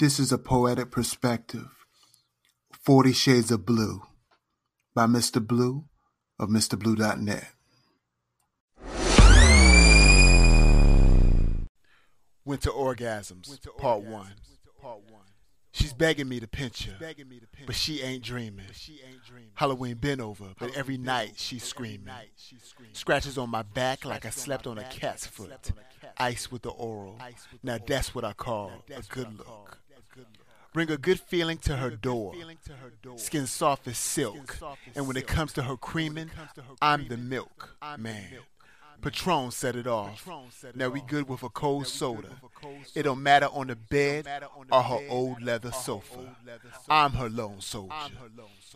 This is a poetic perspective. 40 Shades of Blue by Mr. Blue of MrBlue.net. Winter Orgasms, Part 1. She's begging me to pinch her, but she ain't dreaming. Halloween been over, but every night she's screaming. Scratches on my back like I slept on a cat's foot. Ice with the oral. Now that's what I call a good look. Bring a good feeling to her door. Skin soft as silk. And when it comes to her creaming, I'm the milk, man. Patron set it off. Now we good with a cold soda. It don't matter on the bed or her old leather sofa. I'm her lone soldier.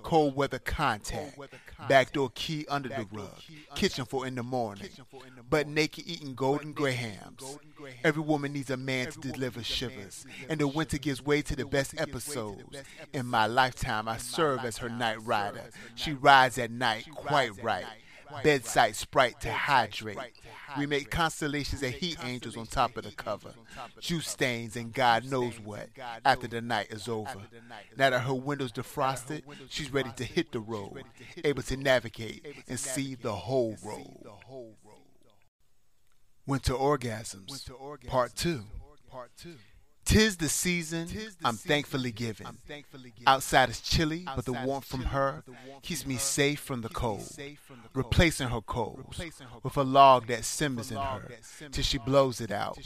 Cold weather contact. Backdoor key under the rug. Kitchen for in the morning. But naked eating golden grahams. Every woman needs a man to deliver shivers. And the winter gives way to the best episodes. In my lifetime, I serve as her night rider. She rides at night, quite right. Bedside Sprite to hydrate. We make constellations and heat angels on top of the cover. Juice stains and God knows what after the night is over. Now that her window's defrosted, she's ready to hit the road, able to navigate and see the whole road. Winter Orgasms, Part 2. 'Tis the season I'm thankfully given. Outside is chilly, but the warmth from her keeps me safe from the cold. Replacing her coals with a log that simmers in her till she blows it out,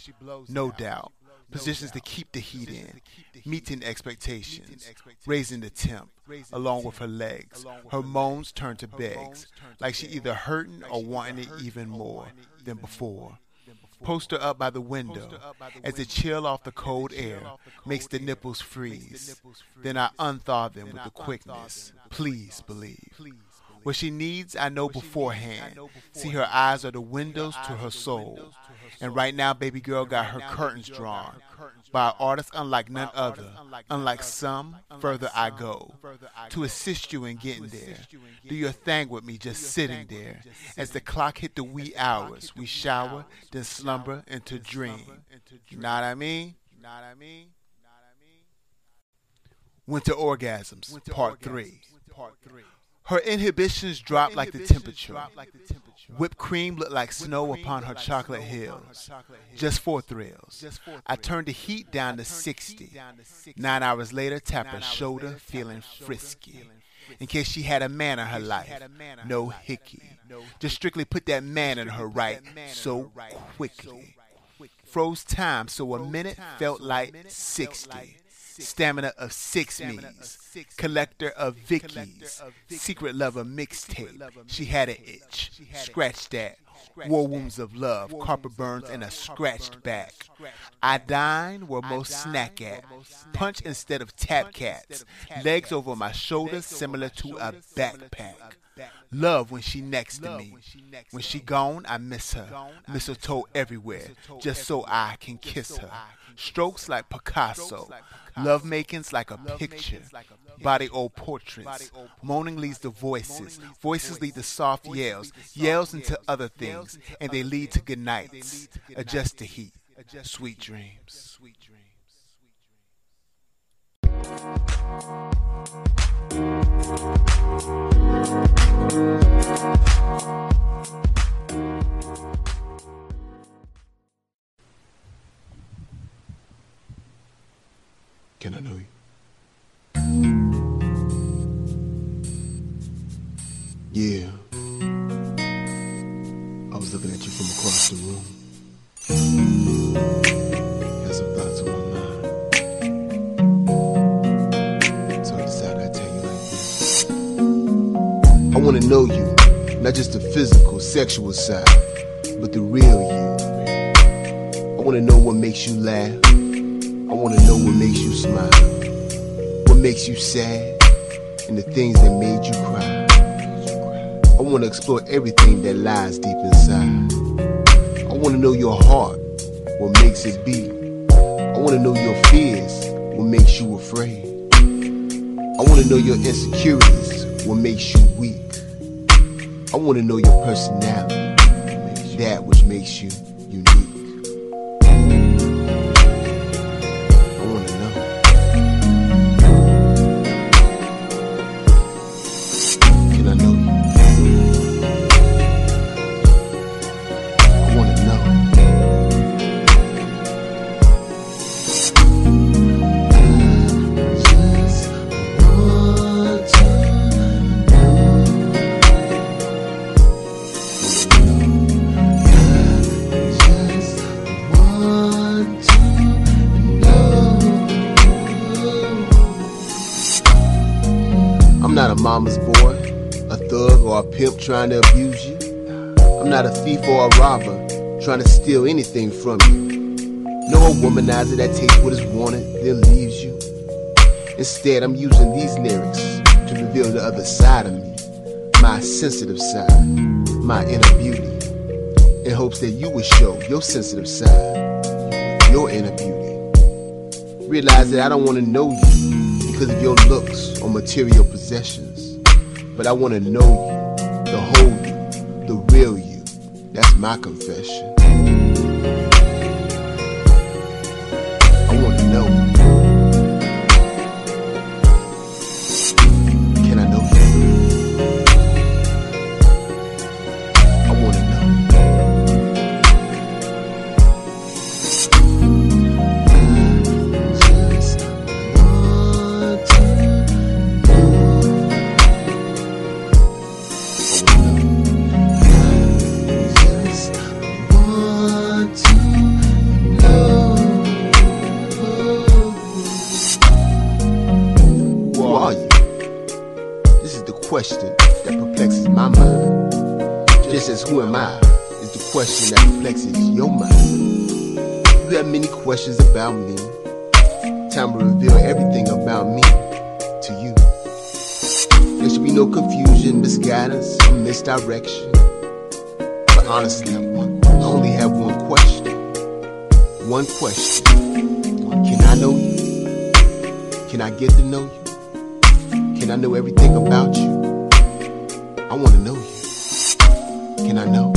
no doubt. Positions to keep the heat in, meeting expectations, raising the temp, along with her legs. Her moans turn to begs, like she either hurting or wanting it even more than before. Poster up by the window as the chill off the cold air makes the nipples freeze. Then I unthaw them with the quickness. Please believe. What she needs, I know beforehand. See, her eyes are the windows to her soul. And right now, baby girl got her curtains drawn by an artist unlike none other, unlike some, further I go, to assist you in getting there. Do your thing with me just sitting there. As the clock hit the wee hours, we shower, then slumber into dream. You know what I mean? Winter Orgasms, Part 3. Her inhibitions dropped like the temperature. Whipped cream looked like snow upon her chocolate hills. Just four thrills. I turned the heat down to 60. 9 hours later, tap her shoulder, feeling frisky. In case she had a man in her life, no hickey. Just strictly put that man in her right so quickly. Froze time so a minute felt like 60. Stamina of 6 me's, collector of Vicky's, secret lover mixtape. She had an itch, scratched that, war wounds of love, carpet burns, and a scratched back. I dine where most snack at, punch instead of tap cats, legs over my shoulders similar to a backpack. Love when she next to me. When she gone, I miss her. Mistletoe everywhere, just so I can kiss her. Strokes like Picasso. Lovemakings like a picture. Body old portraits. Moaning leads to voices. Voices lead to soft yells. Yells into other things. And they lead to good nights. Adjust the heat. Sweet dreams. Can I know you? Yeah. I was looking at you from across the room. Has a thought to my mind. I want to know you, not just the physical, sexual side, but the real you. I want to know what makes you laugh. I want to know what makes you smile, what makes you sad, and the things that made you cry. I want to explore everything that lies deep inside. I want to know your heart, what makes it beat. I want to know your fears, what makes you afraid. I want to know your insecurities, what makes you weak. I want to know your personality, that which makes you unique. I want to know. mama's boy, a thug or a pimp trying to abuse you. I'm not a thief or a robber trying to steal anything from you. No, a womanizer that takes what is wanted then leaves you. Instead, I'm using these lyrics to reveal the other side of me, my sensitive side, my inner beauty, in hopes that you will show your sensitive side, your inner beauty. Realize that I don't want to know you because of your looks or material possessions, but I want to know you, the whole you, the real you. That's my confession. I want to know you. Question that perplexes my mind, just as who am I is the question that perplexes your mind. You have many questions about me. Time to reveal everything about me to you. There should be no confusion, misguidance, or misdirection. But honestly, I only have one question. One question. Can I know you? Can I get to know you? Can I know everything about you? I want to know you. Can I know?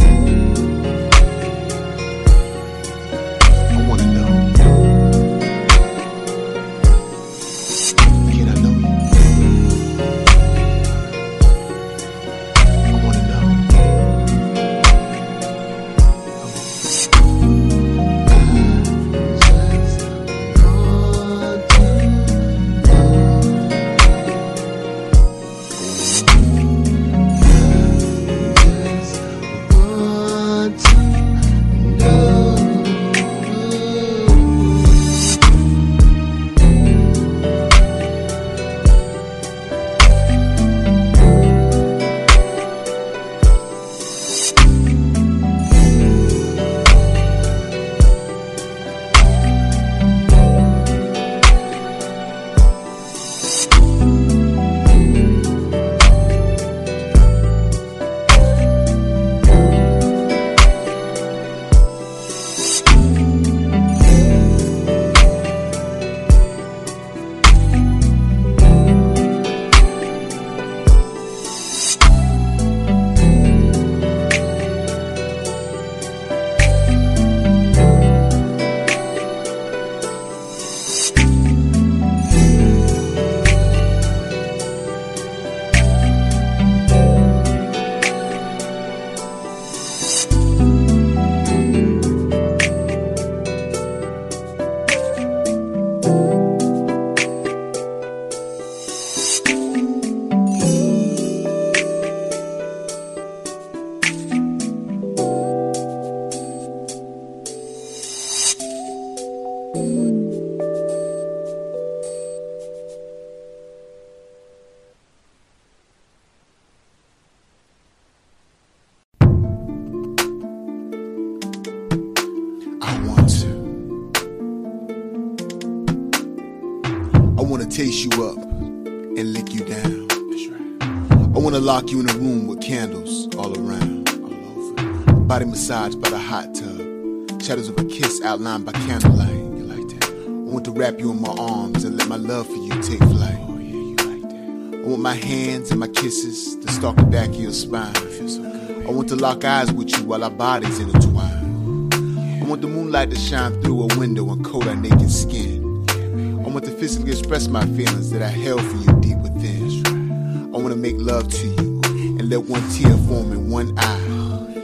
I want to know. Can I know you? I want to know. Taste you up and lick you down. That's right. I want to lock you in a room with candles all around. Body massaged by the hot tub. Shadows of a kiss outlined by candlelight. You like that? I want to wrap you in my arms and let my love for you take flight. Oh yeah, you like that? I want my hands and my kisses to stalk the back of your spine. Feels so good. I want to lock eyes with you while our bodies intertwine. Yeah. I want the moonlight to shine through a window and coat our naked skin. I want to physically express my feelings that I held for you deep within. I want to make love to you and let one tear form in one eye.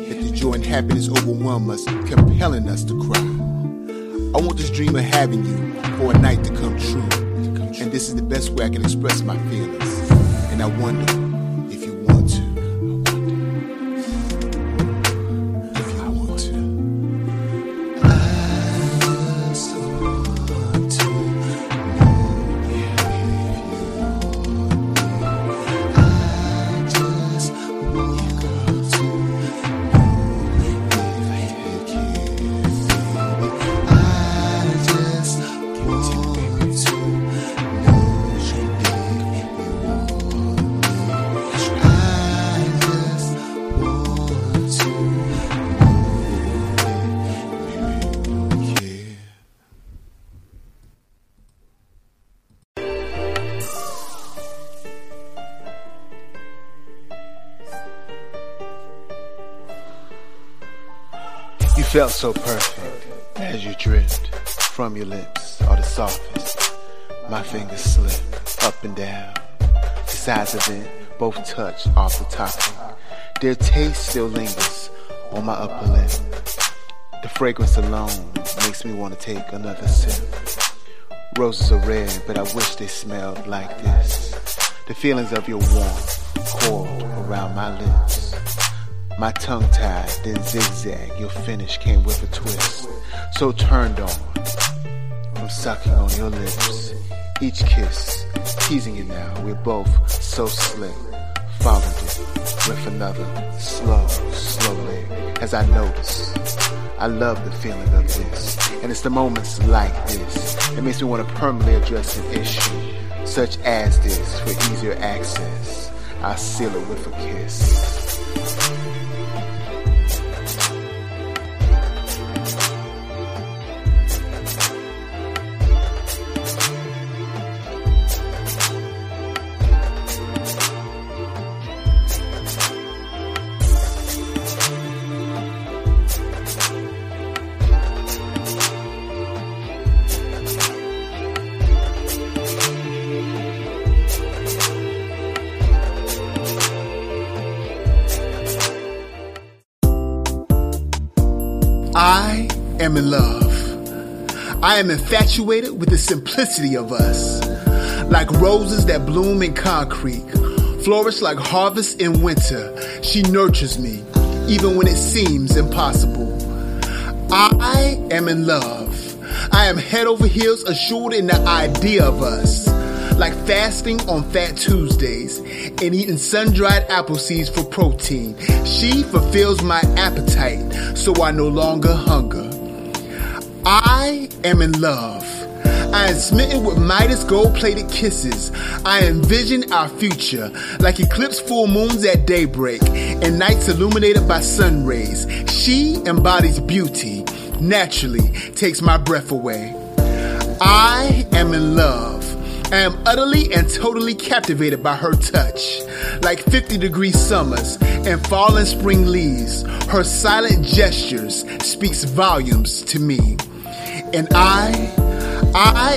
Let the joy and happiness overwhelm us, compelling us to cry. I want this dream of having you for a night to come true. And this is the best way I can express my feelings. And I wonder. felt so perfect as you dripped from your lips or the softest. My fingers slipped up and down. The sides of it both touched off the topping. Their taste still lingers on my upper lip. The fragrance alone makes me want to take another sip. Roses are red, but I wish they smelled like this. The feelings of your warmth coiled around my lips. My tongue tied, then zigzag. Your finish came with a twist. So turned on from sucking on your lips. Each kiss, teasing you now. We're both so slick. Followed it with another slowly. As I noticed, I love the feeling of this. And it's the moments like this that makes me want to permanently address an issue such as this for easier access. I seal it with a kiss. I am in love. I am infatuated with the simplicity of us. Like roses that bloom in concrete, flourish like harvest in winter. She nurtures me, even when it seems impossible. I am in love. I am head over heels assured in the idea of us. Like fasting on Fat Tuesdays and eating sun-dried apple seeds for protein. She fulfills my appetite, so I no longer hunger. I am in love. I am smitten with Midas gold-plated kisses. I envision our future, like eclipsed full moons at daybreak and nights illuminated by sun rays. She embodies beauty, naturally takes my breath away. I am in love. I am utterly and totally captivated by her touch. Like 50-degree summers and fallen spring leaves, her silent gestures speaks volumes to me. And I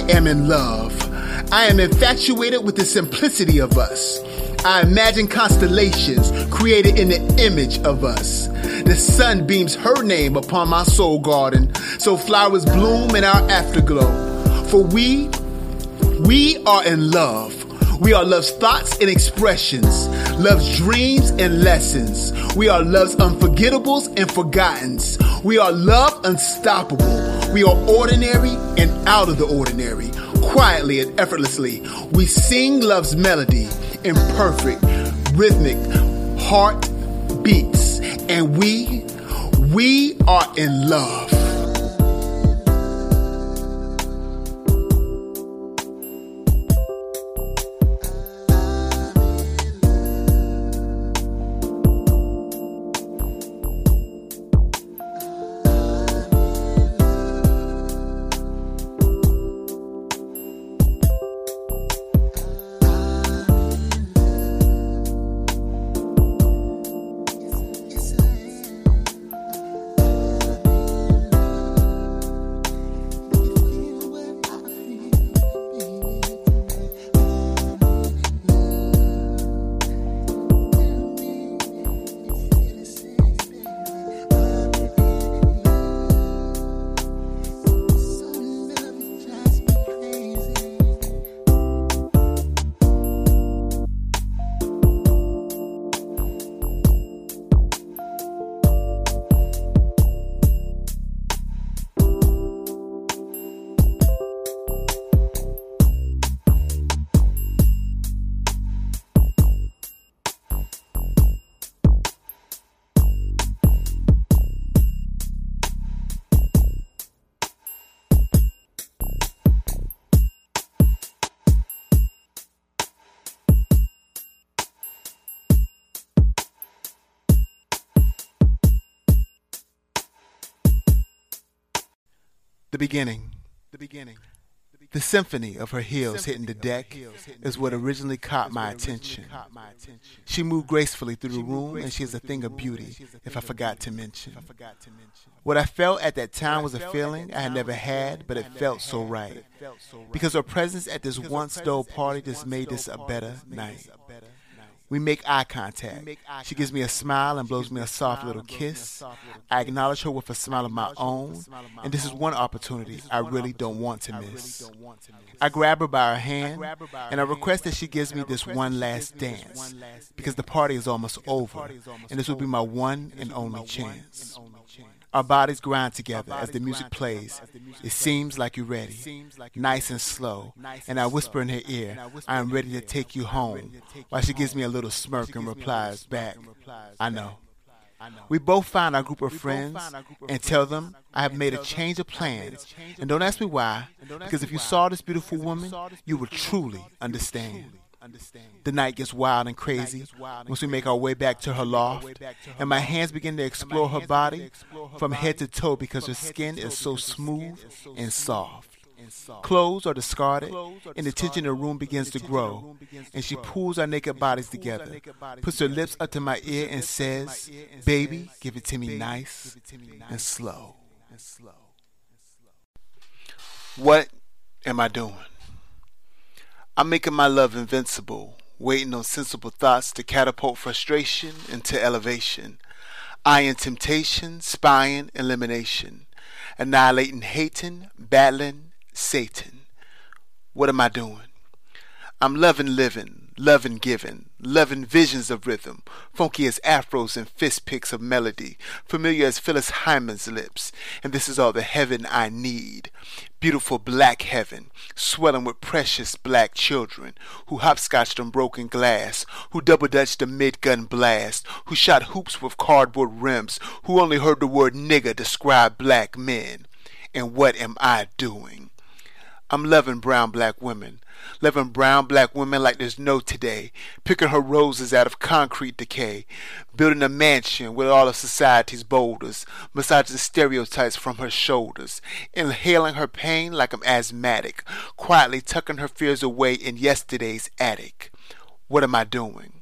am in love. I am infatuated with the simplicity of us. I imagine constellations created in the image of us. The sun beams her name upon my soul garden, so flowers bloom in our afterglow. For we are in love. We are love's thoughts and expressions, love's dreams and lessons. We are love's unforgettables and forgottens. We are love unstoppable. We are ordinary and out of the ordinary, quietly and effortlessly. We sing love's melody in perfect, rhythmic heart beats. And we are in love. The beginning. The symphony of her heels hitting the deck is what originally caught my attention. She moved gracefully through the room, and she is a thing of beauty, if I forgot to mention. What I felt at that time was a feeling I had never had, but it felt so right. Because her presence at this once dull party just made this a better night. We make eye contact. She gives me a smile and blows me a soft little kiss. I acknowledge her with a smile of my own, and this is one opportunity I really don't want to miss. I grab her by her hand, and I request that she gives me this one last dance, because the party is almost over, and this will be my one and only chance. Our bodies grind together as the music plays. It seems like you're ready, nice and slow, and I whisper in her ear, I am ready to take you home, while she gives me a little smirk and replies back, I know. We both find our group of friends and tell them I have made a change of plans, and don't ask me why, because if you saw this beautiful woman, you would truly understand. The night gets wild and crazy once we make our way back to her loft, and my hands begin to explore her body from head to toe because her skin is so smooth and soft. Clothes are discarded, and the tension in the room begins to grow, and she pulls our naked bodies together, puts her lips up to my ear and says, baby, give it to me nice and slow. What am I doing? I'm making my love invincible, waiting on sensible thoughts to catapult frustration into elevation, eyeing temptation, spying, elimination, annihilating, hating, battling, Satan. What am I doing? I'm loving living, loving giving, loving visions of rhythm, funky as afros and fist picks of melody, familiar as Phyllis Hyman's lips, and this is all the heaven I need. Beautiful black heaven, swelling with precious black children, who hopscotched on broken glass, who double-dutched a mid-gun blast, who shot hoops with cardboard rims, who only heard the word nigger describe black men. And what am I doing? I'm loving brown black women. Loving brown black women like there's no today, picking her roses out of concrete decay, building a mansion with all of society's boulders, massaging stereotypes from her shoulders, inhaling her pain like I'm asthmatic, quietly tucking her fears away in yesterday's attic. What am I doing?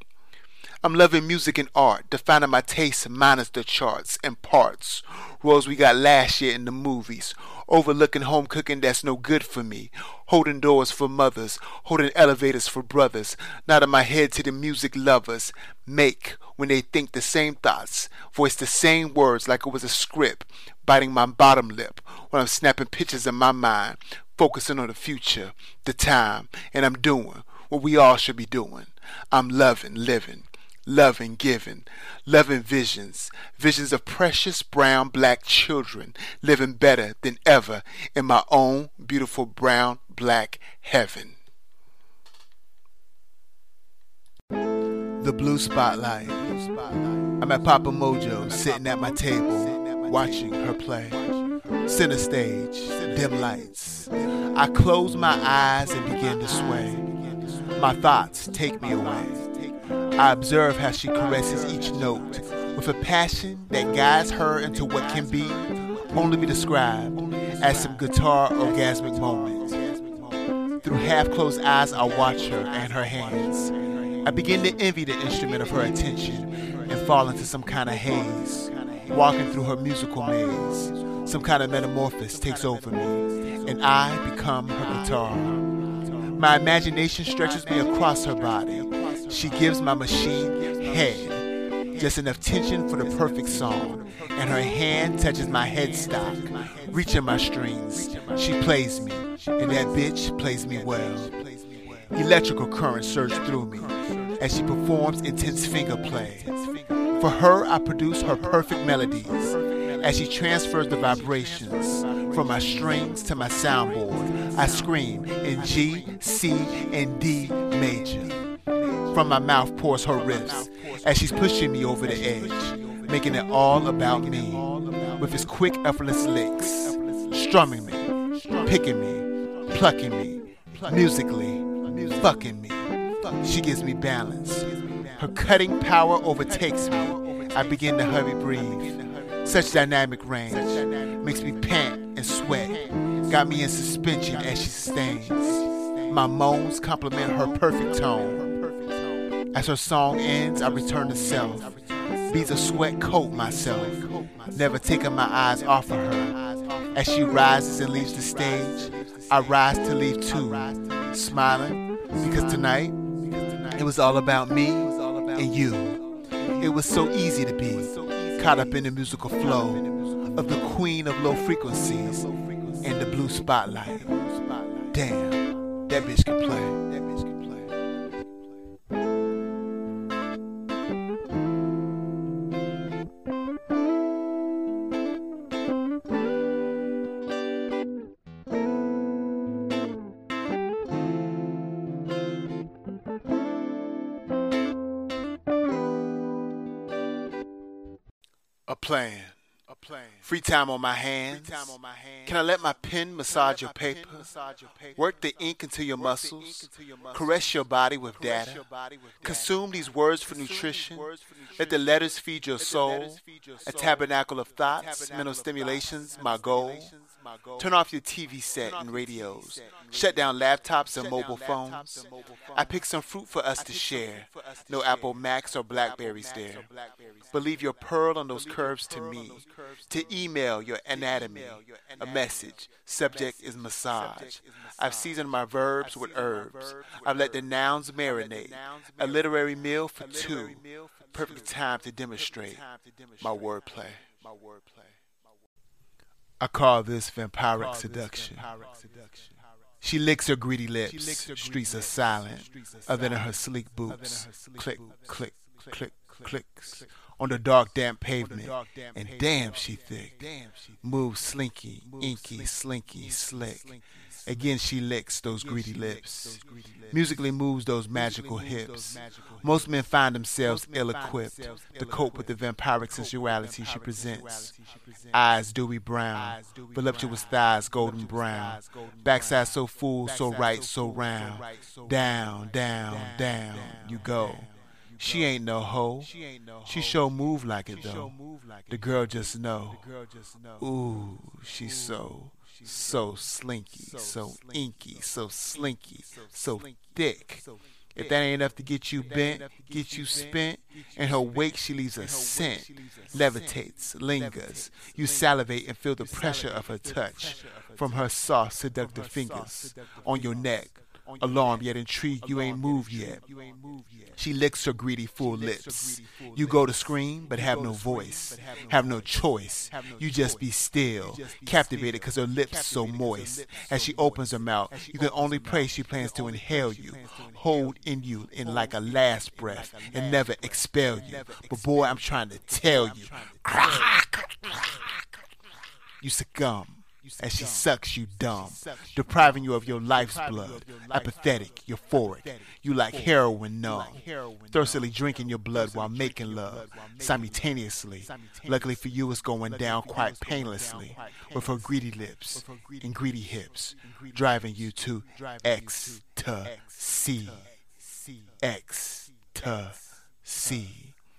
I'm loving music and art, defining my taste minus the charts and parts, roles we got last year in the movies, overlooking home cooking that's no good for me, holding doors for mothers, holding elevators for brothers, nodding my head to the music lovers, make when they think the same thoughts, voice the same words like it was a script, biting my bottom lip when I'm snapping pictures in my mind, focusing on the future, the time, and I'm doing what we all should be doing. I'm loving living. Loving, giving, loving visions, visions of precious brown black children living better than ever in my own beautiful brown black heaven. The Blue Spotlight. I'm at Papa Mojo, sitting at my table, watching her play. Center stage, dim lights. I close my eyes and begin to sway. My thoughts take me away. I observe how she caresses each note with a passion that guides her into what can be only be described as some guitar orgasmic moment. Through half-closed eyes, I watch her and her hands. I begin to envy the instrument of her attention and fall into some kind of haze, walking through her musical maze. Some kind of metamorphosis takes over me, and I become her guitar. My imagination stretches me across her body. She gives my machine head, just enough tension for the perfect song, and her hand touches my headstock, reaching my strings. She plays me, and that bitch plays me well. Electrical current surges through me as she performs intense finger play. For her, I produce her perfect melodies as she transfers the vibrations from my strings to my soundboard. I scream in G, C, and D major. From my mouth pours her riffs as she's pushing me over the edge, making it all about me with his quick, effortless licks, strumming me, picking me, plucking me, musically, fucking me. She gives me balance. Her cutting power overtakes me. I begin to hurry breathe. Such dynamic range makes me pant and sweat. got me in suspension as she stands. My moans complement her perfect tone. As her song ends, I return to self. Beads of sweat coat myself, never taking my eyes off of her. As she rises and leaves the stage, I rise to leave too, smiling, because tonight, it was all about me and you. It was so easy to be caught up in the musical flow of the queen of low frequencies and the blue spotlight. Damn, that bitch can play. A plan. Free time on my hands. Can I let my pen massage your paper? Work the ink into your muscles. Caress your body with data. Consume these words for nutrition. Let the letters feed your soul. A tabernacle of thoughts, mental stimulations, my goal. Turn off your TV set and radios. Shut down laptops and mobile phones. I pick some fruit for us to share. No Apple Macs or Blackberries there. But leave your pearl on those curves to me. To email your anatomy, a message. Subject is massage. I've seasoned my verbs with herbs. I've let the nouns marinate. A literary meal for two. Perfect time to demonstrate my wordplay. I call this vampiric seduction. She licks her greedy lips. Streets are silent, other than her sleek boots. Click, click, click, clicks on the dark, damp pavement. And damn, she thick. Moves slinky, inky, slinky, slick. Again, she licks those greedy lips. Musically moves those magical hips. Most men find themselves ill-equipped to cope with the vampiric sensuality she presents. Eyes dewy brown, voluptuous thighs golden brown. Backside so full, so right, so round. Down, down, down, you go. She ain't no hoe. She show move like it though. The girl just know. Ooh, she's so slinky, so inky, so slinky, so thick. If that ain't enough to get you bent, get you spent, in her wake she leaves a scent, levitates, lingers. You salivate and feel the pressure of her touch from her soft, seductive fingers on your neck. Alarmed yet intrigued, you ain't moved yet. She licks her greedy full lips. You go to scream, but have no voice, have no choice. You just be still, captivated because her lips so moist. As she opens her mouth, you can only pray she plans to inhale you, hold in you in like a last breath, and never expel you. But boy, I'm trying to tell you. You succumb. As she sucks you dumb, depriving you of your life's blood, apathetic, euphoric, you like heroin numb, thirstily drinking your blood while making love, simultaneously. Luckily for you, it's going down quite painlessly, with her greedy lips and greedy hips, driving you to ecstasy,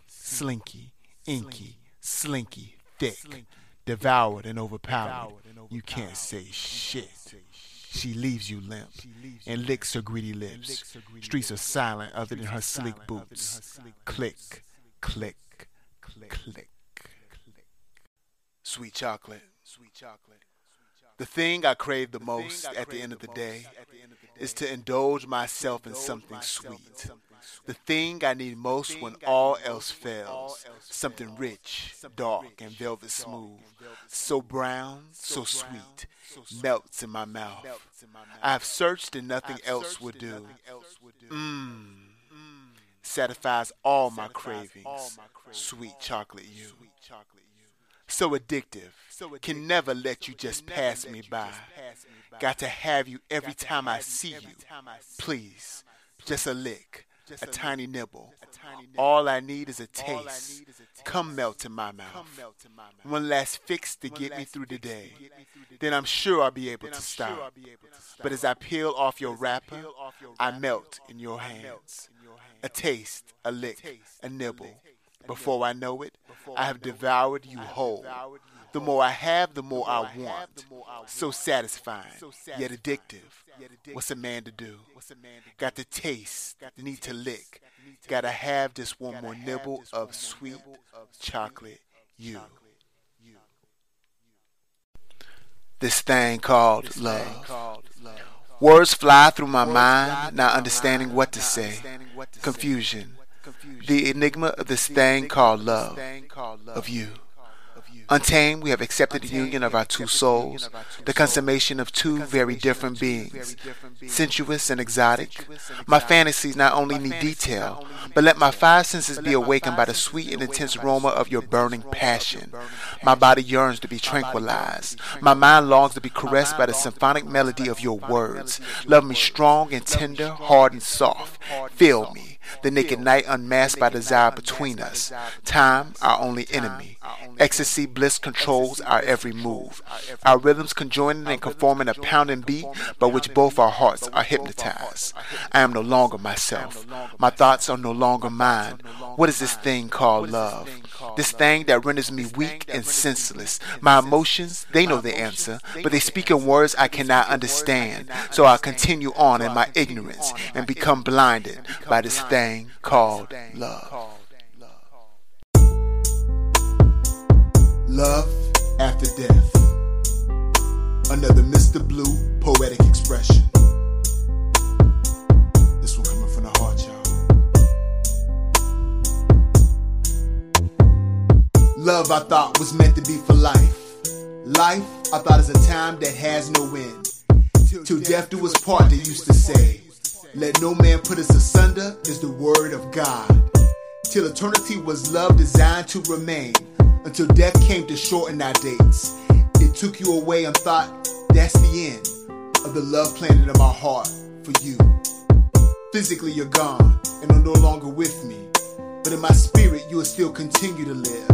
slinky, inky, slinky, thick. Devoured and overpowered, you can't say shit. She leaves you limp and licks her greedy lips. Streets are silent other than her sleek boots. Click, click, click. Sweet chocolate. The thing I crave the most at the end of the day is to indulge myself in something sweet. The thing I need most when all else fails. Something rich, dark, and velvet smooth. So brown, so sweet, melts in my mouth. I have searched and nothing else will do. Satisfies all my cravings. Sweet chocolate you. So addictive, can never let you just pass me by. Got to have you every time I see you. Please, just a lick. A tiny nibble. All I need is a taste. Come melt in my mouth. One last fix to get me through the day. Then I'm sure I'll be able to stop. But as I peel off your wrapper, I melt in your hands. A taste, a lick, a nibble. Before I know it, I have devoured you whole. The more I have, the more I want. So satisfying, yet addictive. What's a man to do? Got the taste, need to lick. Gotta have just one more nibble of sweet chocolate you. This thing called love. Words fly through my mind, not understanding what to say. Confusion. The enigma of this thing called love, of you. Untamed, we have accepted the union of our two souls, the consummation of two very different beings, sensuous and exotic. My fantasies not only need detail, but let my five senses be awakened by the sweet and intense aroma of your burning passion. My body yearns to be tranquilized. My mind longs to be caressed by the symphonic melody of your words. Love me strong and tender, hard and soft. Feel me. The naked night unmasked by desire between us. Time, our only enemy. Ecstasy, bliss controls our every move. Our rhythms conjoining and conforming a pounding beat by which both our hearts are hypnotized. I am no longer myself. My thoughts are no longer mine. What is this thing called love? This thing that renders me weak and senseless. My emotions, they know the answer, but they speak in words I cannot understand. So I continue on in my ignorance and become blinded by this thing called love. Love after death. Another Mr. Blue poetic expression. This one coming from the heart, y'all. Love I thought was meant to be for life. Life I thought is a time that has no end. Till death do us part, they used to say. Let no man put us asunder is the word of God. Till eternity was love designed to remain. Until death came to shorten our dates. It took you away and thought, that's the end of the love planted in my heart for you. Physically you're gone and are no longer with me. But in my spirit you will still continue to live.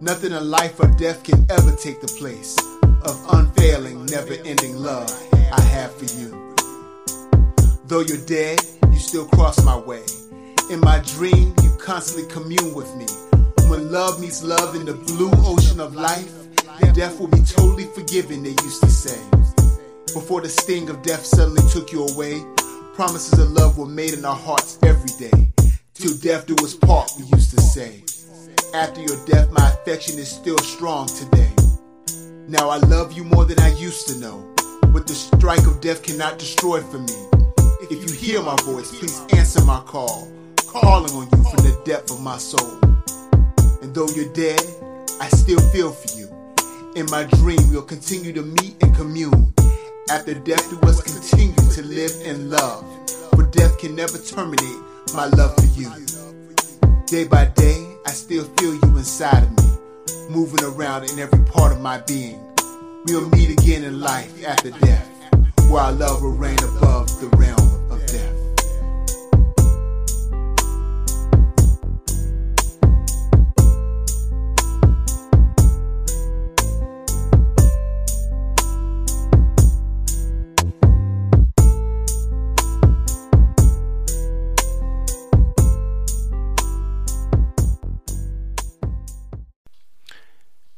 Nothing in life or death can ever take the place of unfailing, never-ending love I have for you. Though you're dead, you still cross my way. In my dream, you constantly commune with me. When love meets love in the blue ocean of life, death will be totally forgiven, they used to say. Before the sting of death suddenly took you away, promises of love were made in our hearts every day. Till death do us part, we used to say. After your death, my affection is still strong today. Now I love you more than I used to know. What the strike of death cannot destroy for me. If you hear my voice, please answer my call, calling on you from the depth of my soul. And though you're dead, I still feel for you. In my dream, we'll continue to meet and commune. After death, we must continue to live in love, for death can never terminate my love for you. Day by day, I still feel you inside of me, moving around in every part of my being. We'll meet again in life after death, where our love will reign above the realm.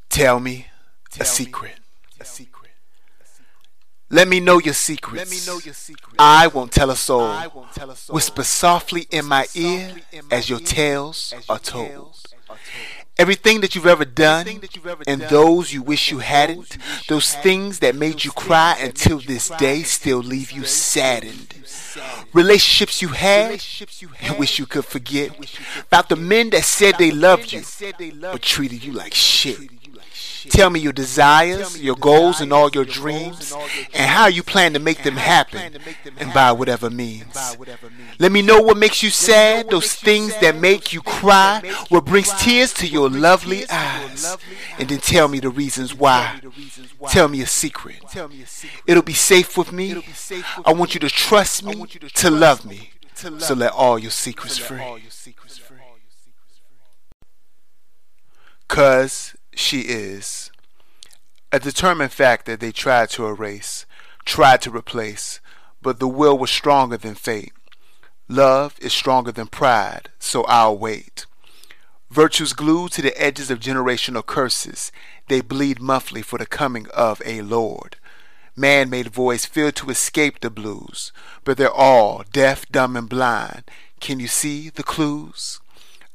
Tell me a secret. Let me know your secrets. I won't tell a soul. Whisper softly in my ear as your tales are told. Everything that you've ever done and those you wish you hadn't, those things that made you cry until this day still leave you saddened. Relationships you had and wish you could forget. About the men that said they loved you but treated you like shit. Tell me your desires, your goals, and all your dreams, and how you plan to make them happen, and by whatever means. Let me know what makes you sad, those things that make you cry, what brings tears to your lovely eyes, and then tell me the reasons why. Tell me a secret. It'll be safe with me. I want you to trust me, to love me, so let all your secrets free. 'Cause she is a determined factor they tried to erase, tried to replace, but the will was stronger than fate. Love is stronger than pride, so I'll wait. Virtues glued to the edges of generational curses, they bleed muffly for the coming of a Lord. Man-made voice failed to escape the blues, but they're all deaf, dumb, and blind. Can you see the clues?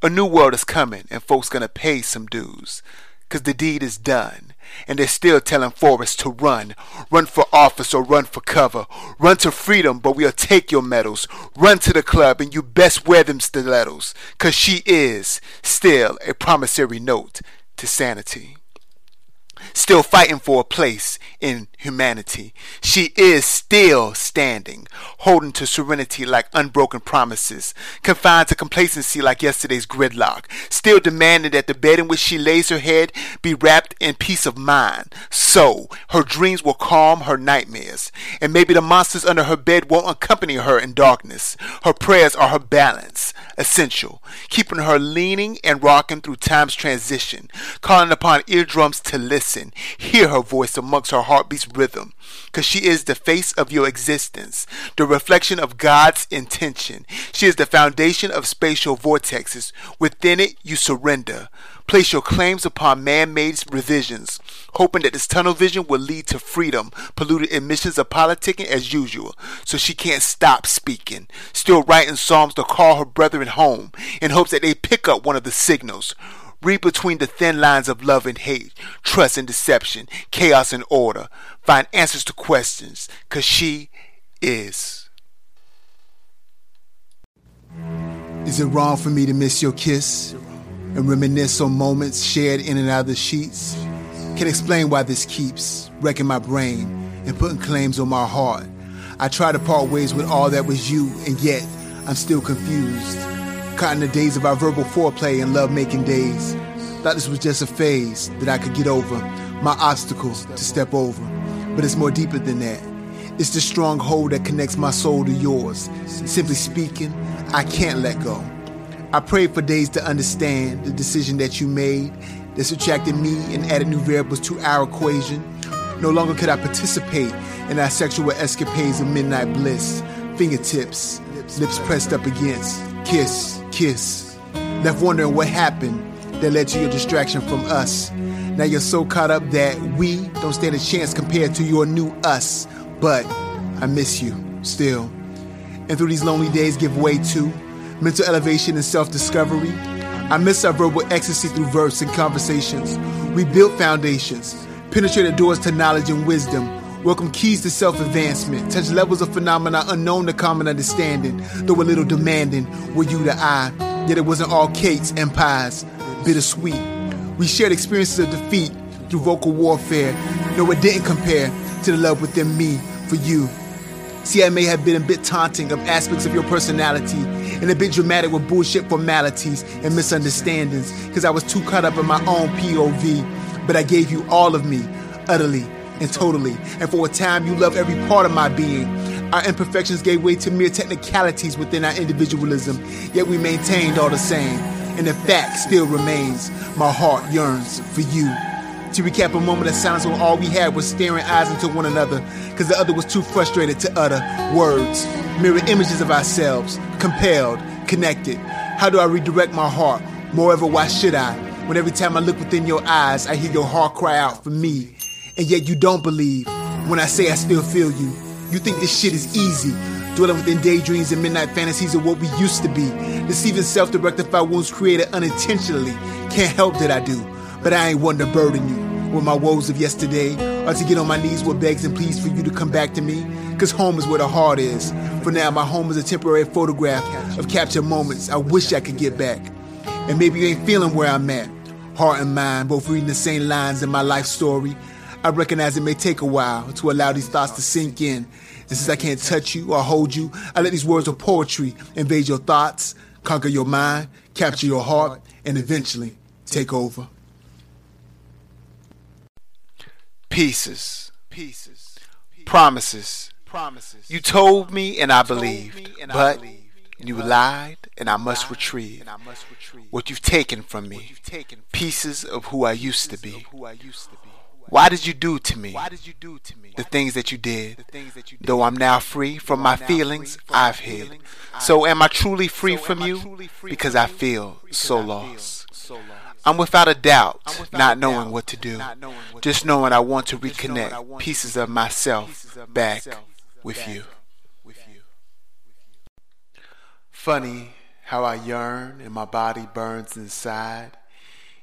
A new world is coming, and folks gonna pay some dues, 'cause the deed is done, and they're still telling forests to run. Run for office or run for cover. Run to freedom, but we'll take your medals. Run to the club, and you best wear them stilettos, 'cause she is still a promissory note to sanity. Still fighting for a place in humanity. She is still standing, holding to serenity like unbroken promises, confined to complacency like yesterday's gridlock, still demanding that the bed in which she lays her head be wrapped in peace of mind, so her dreams will calm her nightmares, and maybe the monsters under her bed won't accompany her in darkness. Her prayers are her balance, essential, keeping her leaning and rocking through time's transition, calling upon eardrums to listen. Hear her voice amongst her heartbeat's rhythm, 'cause she is the face of your existence, the reflection of God's intention. She is the foundation of spatial vortexes. Within it, you surrender. Place your claims upon man-made revisions, hoping that this tunnel vision will lead to freedom, polluted emissions of politicking as usual, so she can't stop speaking, still writing psalms to call her brethren home, in hopes that they pick up one of the signals. Read between the thin lines of love and hate, trust and deception, chaos and order. Find answers to questions, 'cause she is. Is it wrong for me to miss your kiss and reminisce on moments shared in and out of the sheets? Can't explain why this keeps wrecking my brain and putting claims on my heart. I try to part ways with all that was you, and yet I'm still confused. Caught in the days of our verbal foreplay and love-making days. Thought this was just a phase that I could get over, my obstacles to step over. But it's more deeper than that. It's the stronghold that connects my soul to yours. Simply speaking, I can't let go. I prayed for days to understand the decision that you made, that subtracted me and added new variables to our equation. No longer could I participate in our sexual escapades of midnight bliss. Fingertips, lips pressed up against. Kiss, kiss. Left wondering what happened that led to your distraction from us. Now you're so caught up that we don't stand a chance compared to your new us. But I miss you still. And through these lonely days give way to mental elevation and self-discovery. I miss our verbal ecstasy through verse and conversations. We built foundations, penetrated doors to knowledge and wisdom, welcome keys to self-advancement, touch levels of phenomena unknown to common understanding, though a little demanding were you to I, yet it wasn't all cakes and pies, bittersweet. We shared experiences of defeat through vocal warfare, though it didn't compare to the love within me for you. See, I may have been a bit taunting of aspects of your personality and a bit dramatic with bullshit formalities and misunderstandings, 'cause I was too caught up in my own POV, but I gave you all of me, utterly and totally, and for a time you loved every part of my being. Our imperfections gave way to mere technicalities within our individualism, yet we maintained all the same, and the fact still remains, my heart yearns for you. To recap, a moment of silence when all we had was staring eyes into one another, 'cause the other was too frustrated to utter words, mirror images of ourselves, compelled, connected. How do I redirect my heart? Moreover, why should I? When every time I look within your eyes, I hear your heart cry out for me. And yet you don't believe when I say I still feel you. You think this shit is easy, dwelling within daydreams and midnight fantasies of what we used to be, deceiving self to rectify wounds created unintentionally. Can't help that I do, but I ain't one to burden you with my woes of yesterday, or to get on my knees with begs and pleas for you to come back to me, 'cause home is where the heart is. For now, my home is a temporary photograph of captured moments I wish I could get back. And maybe you ain't feeling where I'm at, heart and mind, both reading the same lines in my life story. I recognize it may take a while to allow these thoughts to sink in. And since I can't touch you or hold you, I let these words of poetry invade your thoughts, conquer your mind, capture your heart, and eventually take over. Pieces. Promises. You told me and I believed, but you lied and I must retrieve what you've taken from me, pieces of who I used to be. Why did you do to me the things that you did? Though I'm now free from my feelings I've hid. So am I truly free from you? Because I feel so lost. I'm without a doubt not knowing what to do, just knowing I want to reconnect pieces of myself back with you. Funny how I yearn and my body burns inside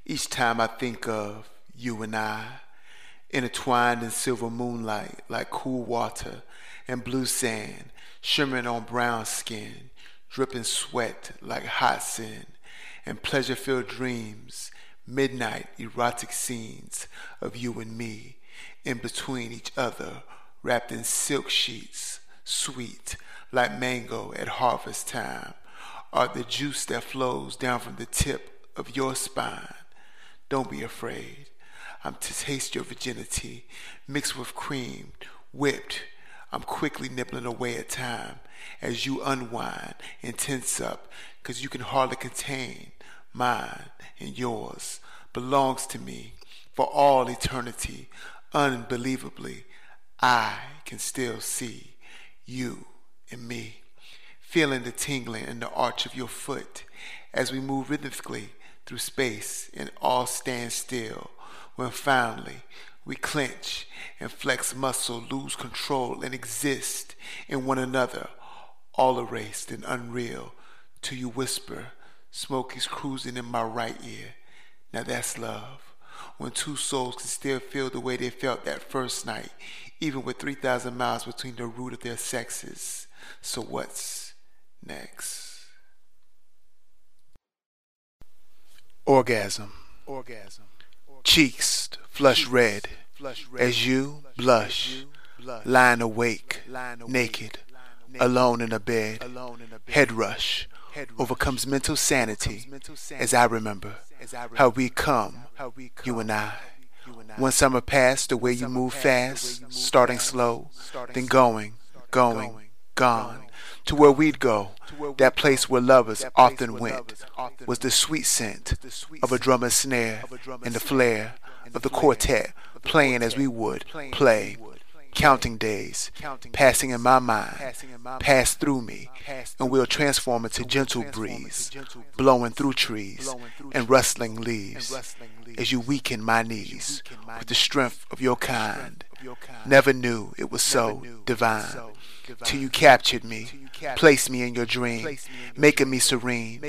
each time I think of you and I, intertwined in silver moonlight like cool water and blue sand, shimmering on brown skin, dripping sweat like hot sin, and pleasure-filled dreams, midnight erotic scenes of you and me in between each other, wrapped in silk sheets, sweet like mango at harvest time, or the juice that flows down from the tip of your spine. Don't be afraid. I'm to taste your virginity, mixed with cream, whipped. I'm quickly nibbling away at time as you unwind and tense up, 'cause you can hardly contain mine, and yours belongs to me for all eternity. Unbelievably, I can still see you and me, feeling the tingling in the arch of your foot as we move rhythmically through space and all stand still when finally we clench and flex muscle, lose control, and exist in one another, all erased and unreal, till you whisper, smoke is cruising in my right ear. Now that's love, when two souls can still feel the way they felt that first night, even with 3,000 miles between the root of their sexes. So what's next? Orgasm. Cheeks flush red as you blush, lying awake, naked, alone in a bed. Head rush overcomes mental sanity as I remember how we come, you and I. One summer passed, the way you move fast, starting slow, then going, gone, to where we'd go. That place where lovers often went was the sweet scent of a drummer's snare and the flare of the quartet playing as we would play. Counting days passing in my mind, pass through me, and we'll transform into gentle breeze blowing through trees and rustling leaves as you weaken my knees with the strength of your kind. Never knew it was so divine till you captured me, placed me in your dream, making me serene,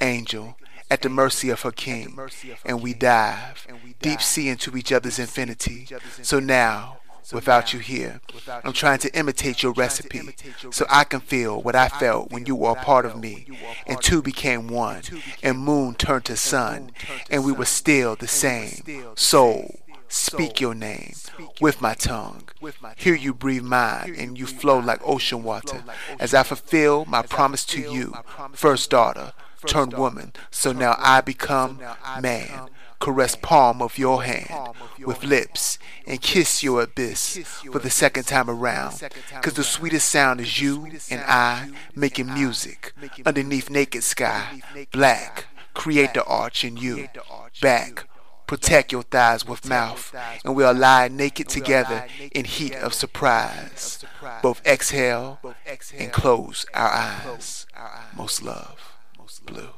angel at the mercy of her king, and we dive deep sea into each other's infinity. So now, without you here, I'm trying to imitate your recipe so I can feel what I felt when you were a part of me, and two became one, and moon turned to sun, and we were still the same. Soul, speak your name with my tongue. Hear you breathe mine, and you flow like ocean water as I fulfill my promise to you, first daughter turned woman. So now I become man. Caress palm of your hand with lips and kiss your abyss for the second time around, 'cause the sweetest sound is you and I making music underneath naked sky. Black, create the arch in you. Back, protect your thighs with mouth, and we'll lie naked together in heat of surprise. Both exhale and close our eyes. Most love, Blue.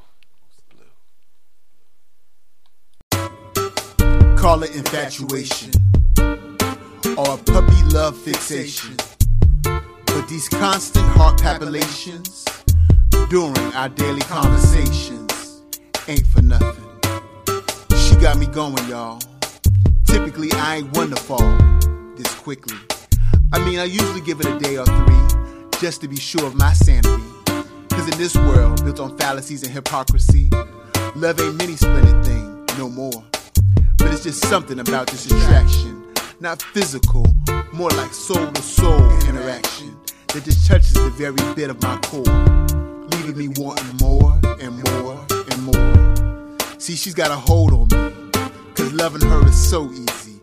Call it infatuation or a puppy love fixation, but these constant heart palpitations during our daily conversations ain't for nothing. She got me going, y'all. Typically, I ain't one to fall this quickly. I mean, I usually give it a day or three just to be sure of my sanity, 'cause in this world built on fallacies and hypocrisy, love ain't many splendid thing no more. But it's just something about this attraction, not physical, more like soul-to-soul interaction, that just touches the very bit of my core, leaving me wanting more and more and more. See, she's got a hold on me, 'cause loving her is so easy.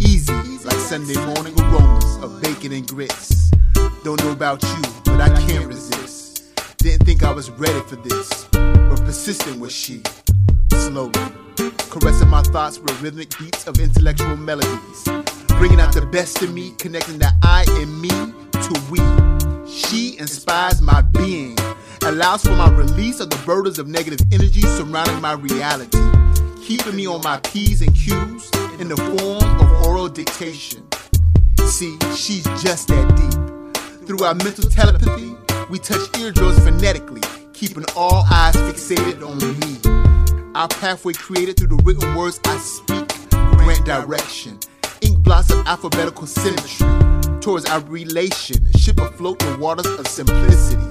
Easy, like Sunday morning aromas of bacon and grits. Don't know about you, but I can't resist. Didn't think I was ready for this, but persistent was she, slowly. Caressing my thoughts with rhythmic beats of intellectual melodies, bringing out the best in me, connecting the I and me to we. She inspires my being, allows for my release of the burdens of negative energy surrounding my reality. keeping me on my P's and Q's in the form of oral dictation. See, she's just that deep. Through our mental telepathy, we touch eardrums phonetically, keeping all eyes fixated on me. Our pathway created through the written words I speak, grant direction. Ink blots of alphabetical symmetry towards our relationship afloat in waters of simplicity.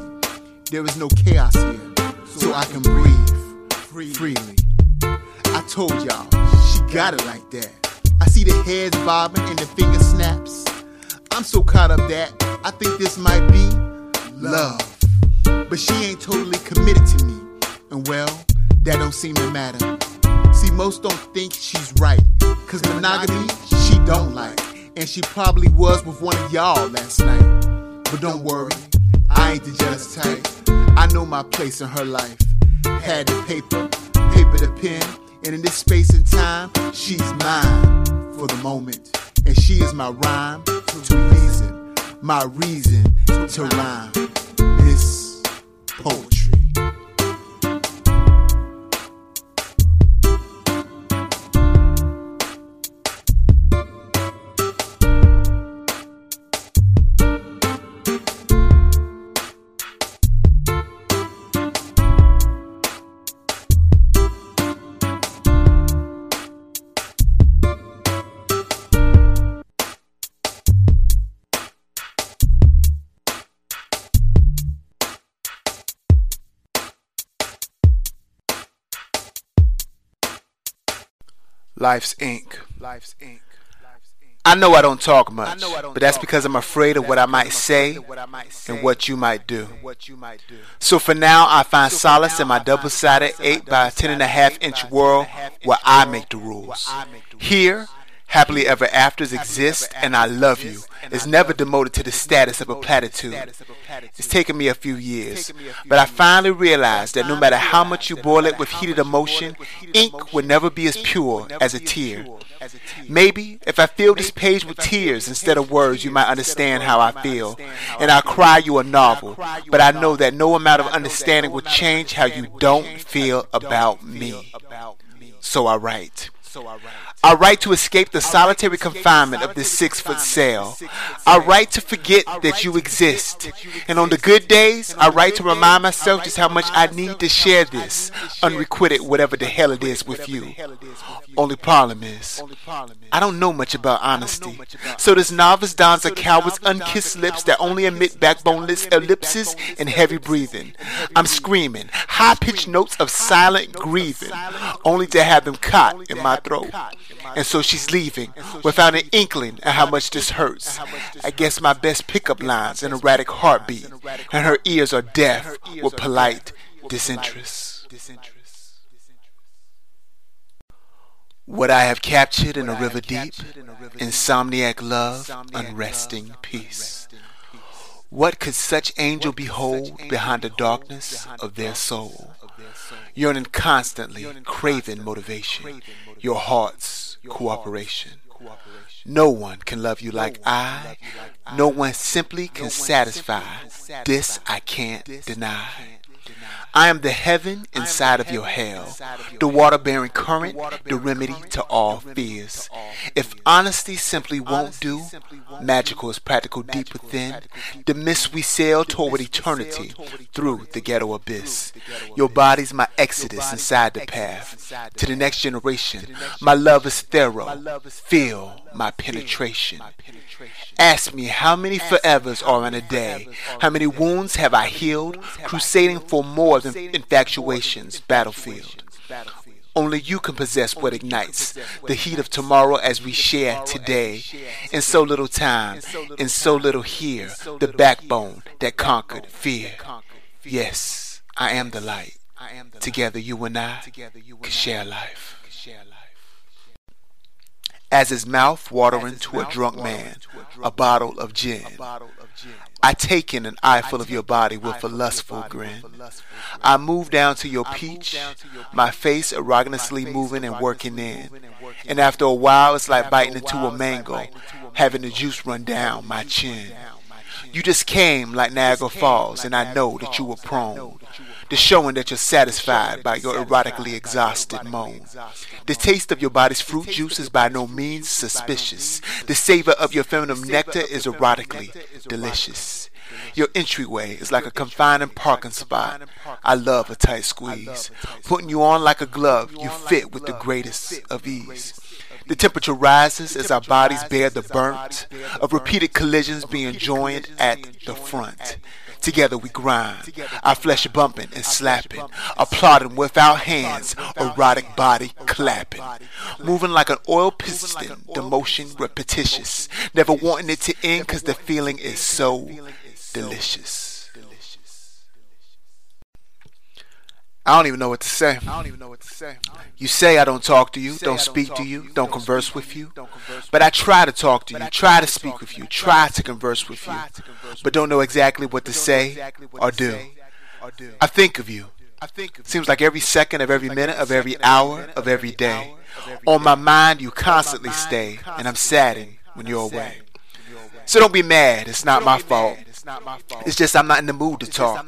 There is no chaos here, so I can breathe freely. I told y'all, she got it like that. I see the heads bobbing and the finger snaps. I'm so caught up that I think this might be love. But she ain't totally committed to me. And well, that don't seem to matter. See, most don't think she's right, 'cause monogamy, she don't like. And she probably was with one of y'all last night. But don't worry, I ain't the jealous type. I know my place in her life. Had the paper, paper the pen, and in this space and time, she's mine for the moment. And she is my rhyme to reason, my reason to rhyme. This poetry. Life's ink. I know I don't talk much, but that's because I'm afraid of what I might say and what you might do. So for now, I find solace in my double-sided 8 by 10.5-inch world where I make the rules. Here, Happily Ever Afters exist, and I love you. It's never demoted to the status of a platitude. It's taken me a few years, but I finally realized that no matter how much you boil it with heated emotion, ink will never be as pure as a tear. Maybe if I fill this page with tears instead of words, you might understand how I feel, and I'll cry you a novel, but I know that no amount of understanding will change how you don't feel about me. So I write. I write to escape the solitary confinement of this 6-foot cell. I write to forget that you exist. And on the good days, I write to remind myself just how much I need to share this, unrequited whatever the hell it is with you. Only problem is, I don't know much about honesty. So this novice dons a coward's unkissed lips that only emit backboneless ellipses and heavy breathing. I'm screaming high-pitched notes of silent grieving, only to have them caught in my throat. And so she's leaving without an inkling of how much this hurts. I guess my best pickup lines an erratic heartbeat, and her ears are deaf with polite disinterest. What I have captured in a river deep, insomniac love, unresting peace. What could such angel behold behind the darkness of their soul? Yearning constantly, craving motivation, your heart's cooperation. No one can love you like I. No one simply can satisfy. This I can't deny. I am the heaven inside of your hell, the water-bearing current, the remedy to all fears. If honesty simply won't do, magical is practical deep within, the mist we sail toward eternity through the ghetto abyss. Your body's my exodus inside the path to the next generation. My love is thorough. Feel my penetration. Ask me how many forevers are in a day, how many wounds have I healed, crusading for more than infatuation's battlefield. Only you can possess what ignites the heat of tomorrow as we share today. In so little time, in so little here, the backbone that conquered fear. Yes, I am the light. Together you and I can share life. As his mouth watering to a drunk man, a bottle of gin. I take in an eyeful of your body with a lustful grin. I move down to your peach, my face eroganously moving and working in. And after a while, it's like biting into a mango, having the juice run down my chin. You just came like Niagara Falls, and I know that you were prone to showing that you're satisfied by your erotically exhausted moan. The taste of your body's fruit juice is by no means suspicious. The savor of your feminine nectar is erotically delicious. Your entryway is like a confining parking spot. I love a tight squeeze. Putting you on like a glove, you fit with the greatest of ease. The temperature rises as our bodies bear the burnt of repeated collisions being joined at the front. Together we grind, our flesh bumping and slapping, applauding without hands, erotic body clapping, moving like an oil piston, the motion repetitious, never wanting it to end because the feeling is so delicious. I don't even know what to say. You say I don't talk to you, don't speak to you, don't converse with you. But I try to talk to you, try to speak with you, try to converse with you, but don't know exactly what to say or do. I think of you. Seems like every second of every minute of every hour of every day. On my mind you constantly stay, and I'm saddened when you're away. So don't be mad, it's not my fault. It's just I'm not in the mood to talk.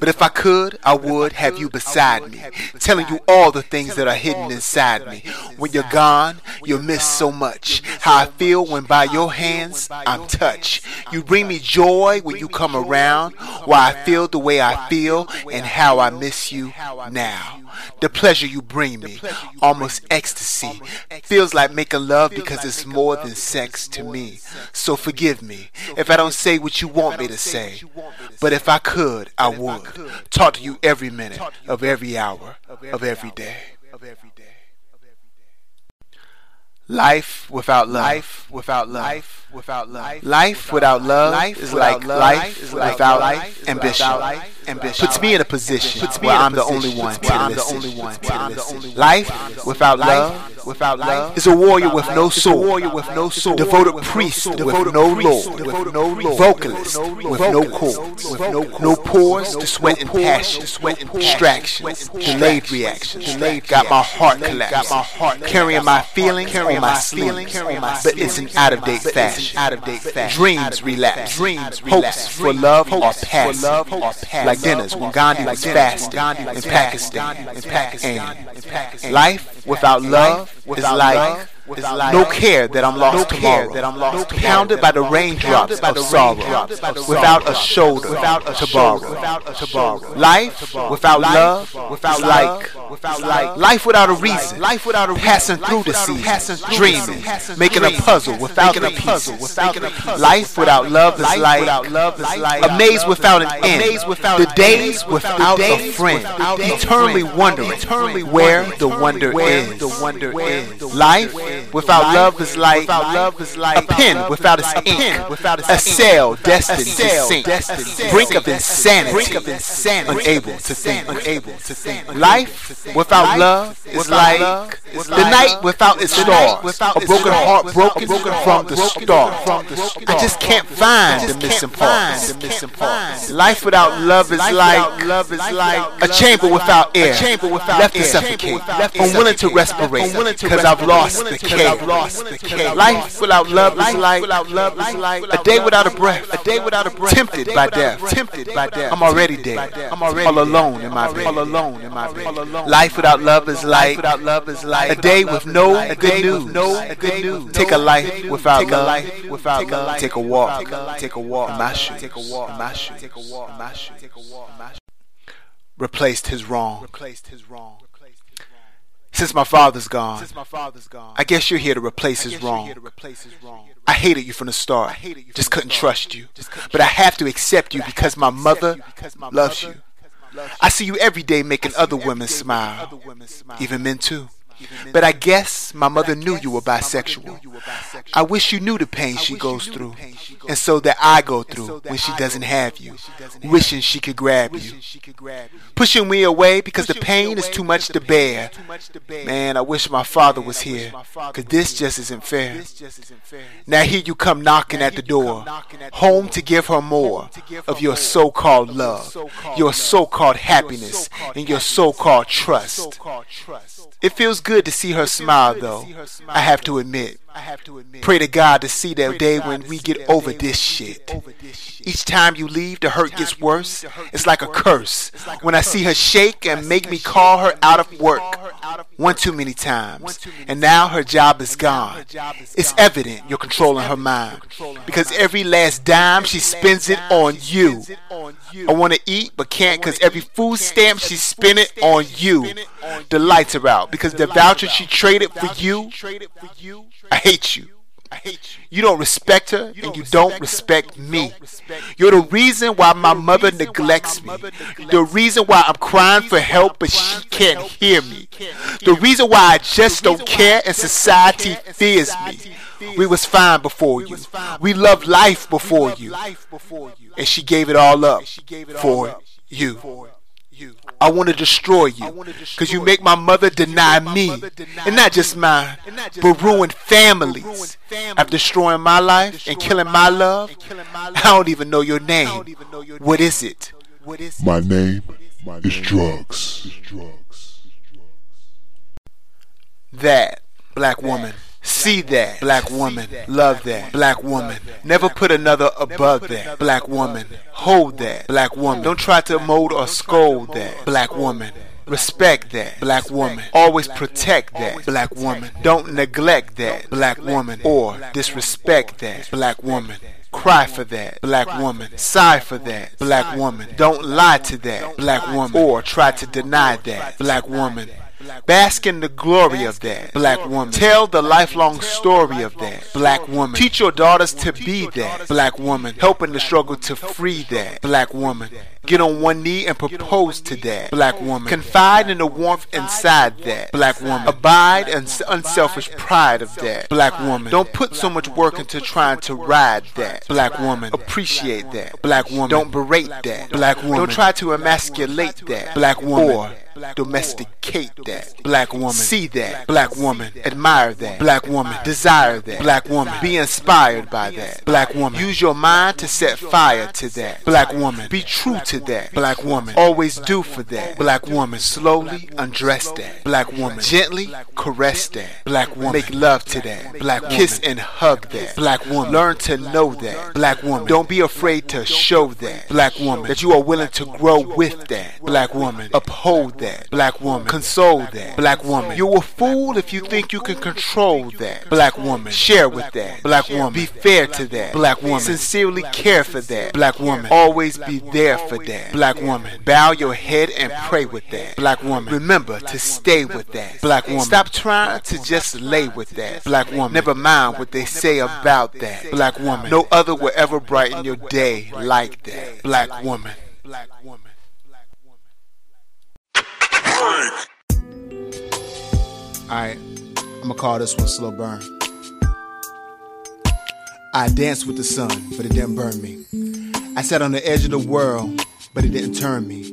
But if I could, I would have you beside me, telling you all the things that are hidden inside me. When you're gone, you'll miss so much. How I feel when by your hands I'm touched. You bring me joy when you come around, why I feel the way I feel, and how I miss you now. The pleasure you bring me, almost ecstasy, feels like making love because it's more than sex to me. So forgive me if I don't say what you want me to say, but if I could, I would talk to you every minute of every hour of every day. Life without life, without life, without life. Life without love is like life without ambition. Puts me in a position where I'm the only one to listen. Life without love is a warrior with no soul, devoted priest with no lord, vocalist with no chords, no pores to sweat and passion, distractions, delayed reactions. Got my heart collapsed, carrying my feelings. My feelings, but it's an out-of-date fashion. Dreams relapse. Hopes for love are past. Like dinners when Gandhi was fasting in Pakistan. And life without love is like no care that I'm lost tomorrow. Pounded by the raindrops of sorrow. Without a shoulder to borrow. Life without love is like life without a reason. Passing through the season. Dreaming. Making a puzzle without a piece. Life without love is like a maze without an end. The days without a friend. Eternally wondering where the wonder is. Life without love is like a pen without its ink, a sail destined to sink, brink of insanity, unable to think. Life without love is like the night without its stars, a broken heart broken from the start. I just can't find the missing part. Life without love is like a chamber without air, left to suffocate, unwilling to respirate because I've lost the care. Life without love is like a day without a breath. Tempted by death. I'm already dead. All alone in my bed. Life without love is like a day with no good news. Take a life without love. Take a walk. My shoes. Replaced his wrong. Since my father's gone, I guess you're here to replace his wrong. I hated you from the start, just couldn't trust you. But I have to accept you because my mother loves you. I see you every day making other women smile, even men too. But I guess my mother knew you were bisexual. I wish you knew the pain she goes through, and so that I go through when she doesn't have you, wishing she could grab you. Pushing me away because the pain is too much to bear. Man, I wish my father was here, because this just isn't fair. Now here you come knocking at the door, home to give her more of your so-called love, your so-called happiness, and your so-called trust. It feels good to see her smile, though. I have to admit. Pray to God to see that day when we get over this shit. Each time you leave, the hurt gets worse. It's like a curse. When I see her shake and make me call her out of work one too many times, and now her job is gone. It's evident you're controlling her mind, because every last dime she spends it on you. I want to eat but can't, because every food stamp she spent it on you. The lights are out because the voucher she traded for you. I hate you. You don't respect her, and you don't respect me. You're the reason why my mother neglects me. The reason why I'm crying for help, but she can't hear me. The reason why I just don't care, and society fears me. We was fine before you. We loved life before you. And she gave it all up for you. I want to destroy you, because you make my mother deny me, and not just mine, but ruin families. After destroying my life and killing my love, I don't even know your name. What is it? My name is drugs. That black woman. See that black woman, love that black woman, never put another above that black woman, hold that black woman, don't try to mold or scold that black woman, respect that black woman, always protect that black woman, don't neglect that black woman or disrespect that black woman. Cry for that black woman, sigh for that black woman, don't lie to that black woman or try to deny that black woman. Bask in the glory of that black woman. Tell the lifelong story of that black woman. Teach your daughters to be that black woman. Help in the struggle to free that black woman. Get on one knee and propose to that black woman. Confide in the warmth inside that black woman. Abide in unselfish pride of that black woman. Don't put so much work into trying to ride that black woman. Appreciate that black woman. Don't berate that black woman. Don't try to emasculate that black woman or domesticate that black woman. See that black woman. Admire that black woman. Desire that black woman. Be inspired by that black woman. Use your mind to set fire to that black woman. Be true to that black woman. Always do for that black woman. Slowly undress that black woman. Gently caress that black woman. Make love to that black woman. Kiss and hug that black woman. Learn to know that black woman. Don't be afraid to show that black woman that you are willing to grow with that black woman. Uphold that black woman. Console that black woman. You're a fool if you think you can control that black woman. Share with that black woman. Be fair to that black woman. Sincerely care for that black woman. Always be there for that black woman. Bow your head and pray with that black woman. Remember to stay with that black woman. Stop trying to just lay with that black woman. Never mind what they say about that black woman. No other will ever brighten your day like that black woman. Alright, I'm gonna call this one Slow Burn. I danced with the sun, but it didn't burn me. I sat on the edge of the world, but it didn't turn me.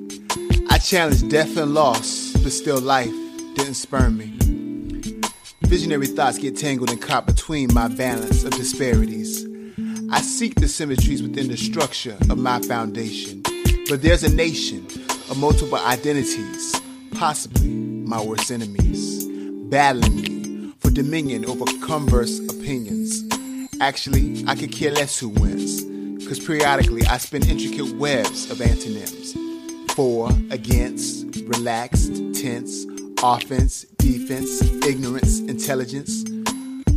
I challenged death and loss, but still life didn't spurn me. Visionary thoughts get tangled and caught between my balance of disparities. I seek the symmetries within the structure of my foundation. But there's a nation of multiple identities, possibly my worst enemies, battling me for dominion over converse opinions. Actually, I could care less who wins, because periodically I spin intricate webs of antonyms. For, against, relaxed, tense, offense, defense, ignorance, intelligence.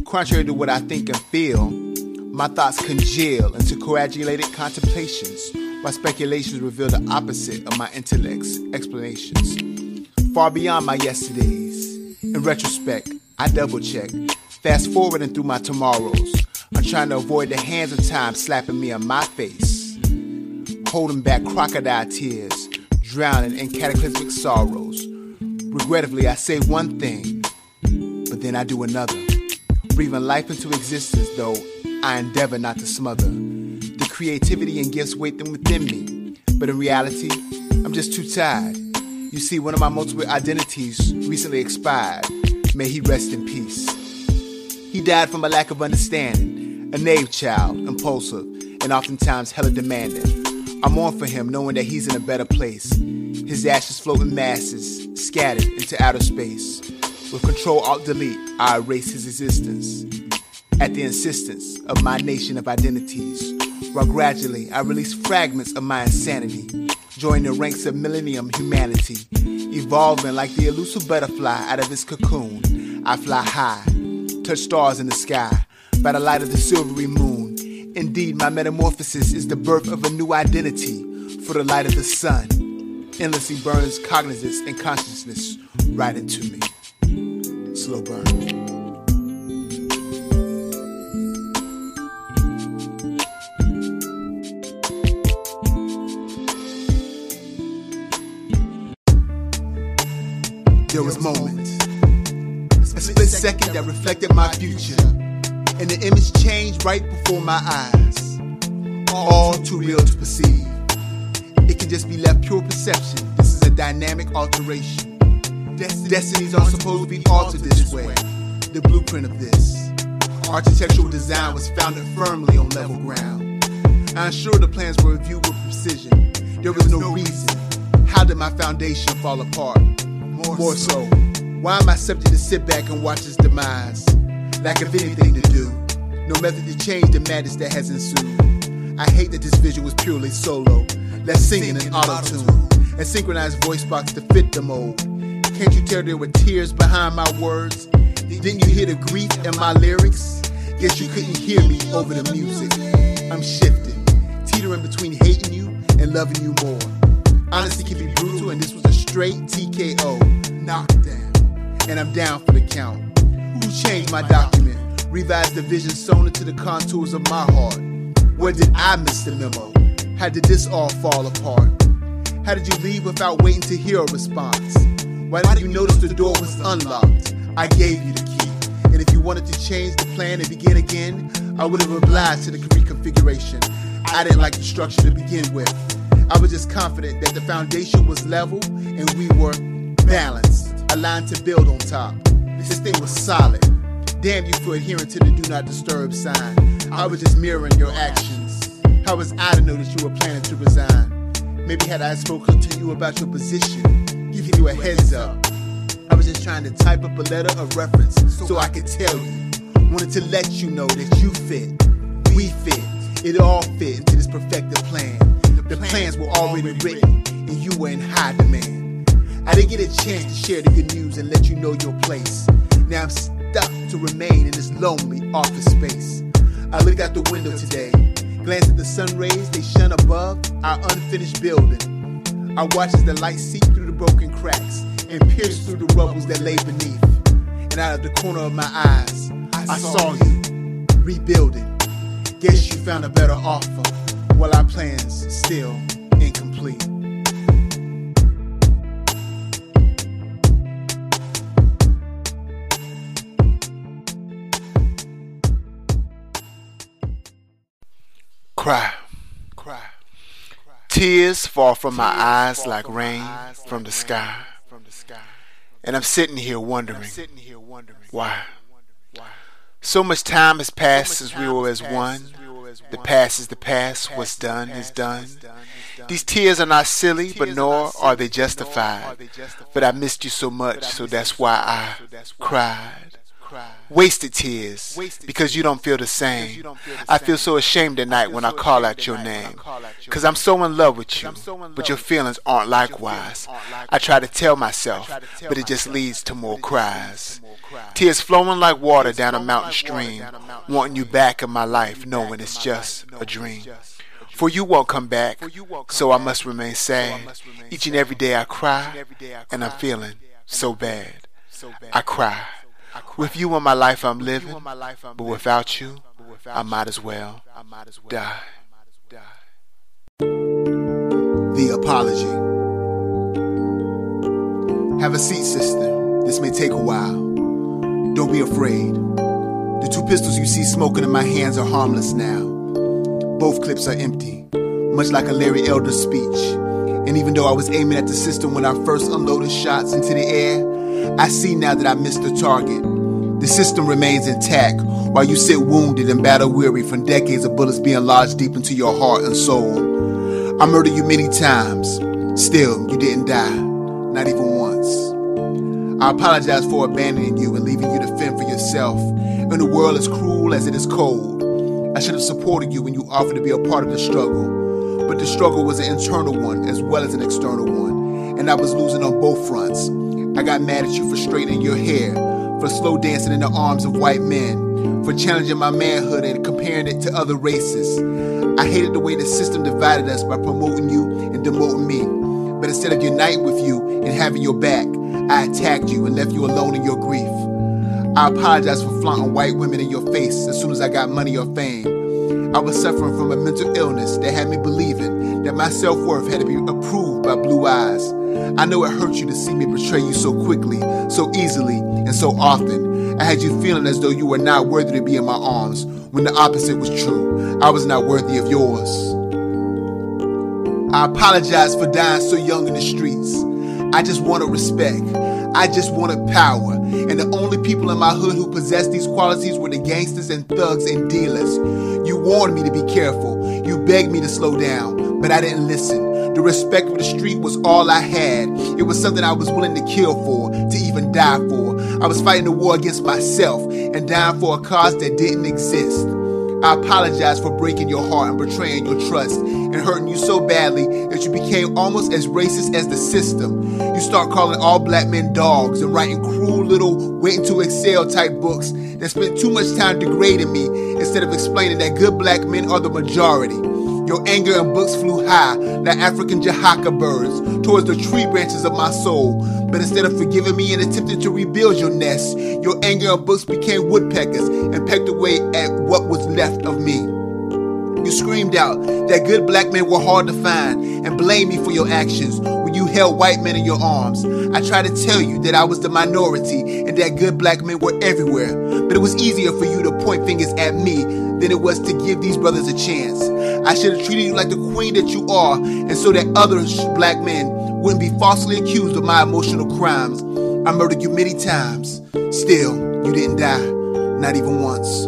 Contrary to what I think and feel, my thoughts congeal into coagulated contemplations, while speculations reveal the opposite of my intellect's explanations. Far beyond my yesterdays. In retrospect, I double check, fast forwarding through my tomorrows. I'm trying to avoid the hands of time slapping me on my face, holding back crocodile tears, drowning in cataclysmic sorrows. Regrettably, I say one thing, but then I do another, breathing life into existence, though I endeavor not to smother the creativity and gifts waiting within me. But in reality, I'm just too tired. You see, one of my multiple identities recently expired. May he rest in peace. He died from a lack of understanding, a naive child, impulsive, and oftentimes hella demanding. I mourn for him, knowing that he's in a better place. His ashes float in masses, scattered into outer space. With Control-Alt-Delete, I erase his existence at the insistence of my nation of identities, while gradually I release fragments of my insanity, join the ranks of millennium humanity, evolving like the elusive butterfly out of its cocoon. I fly high, touch stars in the sky, by the light of the silvery moon. Indeed, my metamorphosis is the birth of a new identity, for the light of the sun endlessly burns cognizance and consciousness right into me. Slow burn. There was moments, a split second that reflected my future, and the image changed right before my eyes, all too real to perceive. It can just be left pure perception. This is a dynamic alteration. Destinies aren't supposed to be altered this way. The blueprint of this architectural design was founded firmly on level ground. I ensured the plans were reviewed with precision. There was no reason. How did my foundation fall apart? More so, why am I subject to sit back and watch its demise? Lack of anything to do, no method to change the madness that has ensued. I hate that this vision was purely solo. Let's sing in an auto-tune, a synchronized voice box to fit the mold. Can't you tell there were tears behind my words? Didn't you hear the grief in my lyrics? Guess you couldn't hear me over the music. I'm shifting, teetering between hating you and loving you more. Honesty can be brutal, and this was a straight TKO knockdown, and I'm down for the count. Who changed my document? Revised the vision sewn into the contours of my heart. Where did I miss the memo? How did this all fall apart? How did you leave without waiting to hear a response? Why did you notice the door was unlocked? I gave you the key, and if you wanted to change the plan and begin again, I would have obliged to the reconfiguration. I didn't like the structure to begin with. I was just confident that the foundation was level and we were balanced, aligned to build on top. This thing was solid. Damn you for adhering to the do not disturb sign. I was just mirroring your actions. How was I to know that you were planning to resign? Maybe had I spoken to you about your position, giving you a heads up. I was just trying to type up a letter of reference so I could tell you. Wanted to let you know that you fit, we fit, it all fit into this perfected plan. The plans were already written, and you were in high demand. I didn't get a chance to share the good news and let you know your place. Now I'm stuck to remain in this lonely office space. I looked out the window today, glanced at the sun rays they shone above our unfinished building. I watched as the light seeped through the broken cracks and pierced through the rubbles that lay beneath. And out of the corner of my eyes, I saw you rebuilding. Guess you found a better offer. While our plans still incomplete. Cry. Tears fall from my eyes like rain from the sky. And I'm sitting here wondering why. So much time has passed since we were as one. The past is the past, what's done is done. These tears are not silly, but nor are they justified. But I missed you so much, so that's why I cried. Wasted tears, because you don't feel the same. I feel so ashamed at night when I call out your name, because I'm so in love with you, but your feelings aren't likewise. I try to tell myself, but it just leads to more cries. Tears flowing like water down a mountain stream, wanting you back in my life, knowing it's just a dream. For you won't come back, so I must remain sad. Each and every day I cry, and I'm feeling so bad. I cry. With you in my life I'm living, but without you, I might as well die. The apology. Have a seat, sister. This may take a while. Don't be afraid. The two pistols you see smoking in my hands are harmless now. Both clips are empty, much like a Larry Elder speech. And even though I was aiming at the system when I first unloaded shots into the air, I see now that I missed the target. The system remains intact while you sit wounded and battle-weary from decades of bullets being lodged deep into your heart and soul. I murdered you many times. Still, you didn't die. Not even once. I apologize for abandoning you and leaving you to fend for yourself in a world as cruel as it is cold. I should have supported you when you offered to be a part of the struggle, but the struggle was an internal one as well as an external one, and I was losing on both fronts. I got mad at you for straightening your hair, for slow dancing in the arms of white men, for challenging my manhood and comparing it to other races. I hated the way the system divided us by promoting you and demoting me, but instead of uniting with you and having your back, I attacked you and left you alone in your grief. I apologize for flaunting white women in your face as soon as I got money or fame. I was suffering from a mental illness that had me believing that my self-worth had to be approved by blue eyes. I know it hurt you to see me betray you so quickly, so easily, and so often. I had you feeling as though you were not worthy to be in my arms, when the opposite was true. I was not worthy of yours. I apologize for dying so young in the streets. I just wanted respect. I just wanted power. And the only people in my hood who possessed these qualities were the gangsters and thugs and dealers. You warned me to be careful. You begged me to slow down, but I didn't listen. The respect for the street was all I had. It was something I was willing to kill for, to even die for. I was fighting a war against myself and dying for a cause that didn't exist. I apologize for breaking your heart and betraying your trust and hurting you so badly that you became almost as racist as the system. You start calling all black men dogs and writing cruel little waiting to excel type books that spent too much time degrading me instead of explaining that good black men are the majority. Your anger and books flew high like African Jahaka birds towards the tree branches of my soul. But instead of forgiving me and attempting to rebuild your nest, your anger and books became woodpeckers and pecked away at what was left of me. You screamed out that good black men were hard to find and blamed me for your actions when you held white men in your arms. I tried to tell you that I was the minority and that good black men were everywhere, but it was easier for you to point fingers at me than it was to give these brothers a chance. I should have treated you like the queen that you are, and so that other black men wouldn't be falsely accused of my emotional crimes. I murdered you many times. Still, you didn't die. Not even once.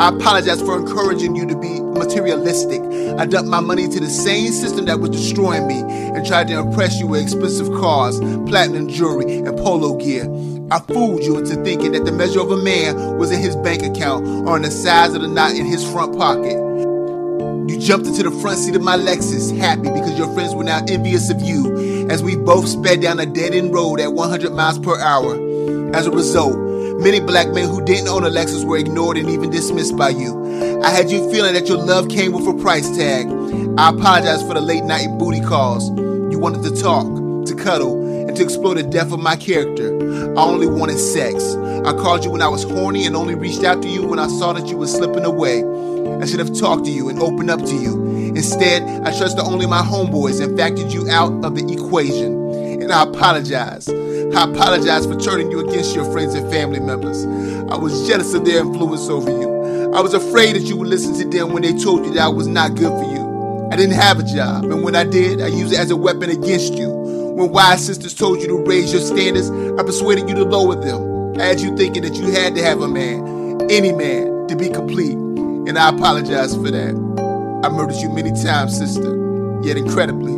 I apologize for encouraging you to be materialistic. I dumped my money into the same system that was destroying me and tried to impress you with expensive cars, platinum jewelry, and polo gear. I fooled you into thinking that the measure of a man was in his bank account or in the size of the knot in his front pocket. You jumped into the front seat of my Lexus, happy because your friends were now envious of you, as we both sped down a dead-end road at 100 miles per hour. As a result, many black men who didn't own a Lexus were ignored and even dismissed by you. I had you feeling that your love came with a price tag. I apologize for the late-night booty calls. You wanted to talk, to cuddle, and to explore the depth of my character. I only wanted sex. I called you when I was horny and only reached out to you when I saw that you were slipping away. I should have talked to you and opened up to you. Instead, I trusted only my homeboys and factored you out of the equation. And I apologize. I apologize for turning you against your friends and family members. I was jealous of their influence over you. I was afraid that you would listen to them when they told you that I was not good for you. I didn't have a job, and when I did, I used it as a weapon against you. When wise sisters told you to raise your standards, I persuaded you to lower them. I had you thinking that you had to have a man, any man, to be complete. And I apologize for that. I murdered you many times, sister. Yet incredibly,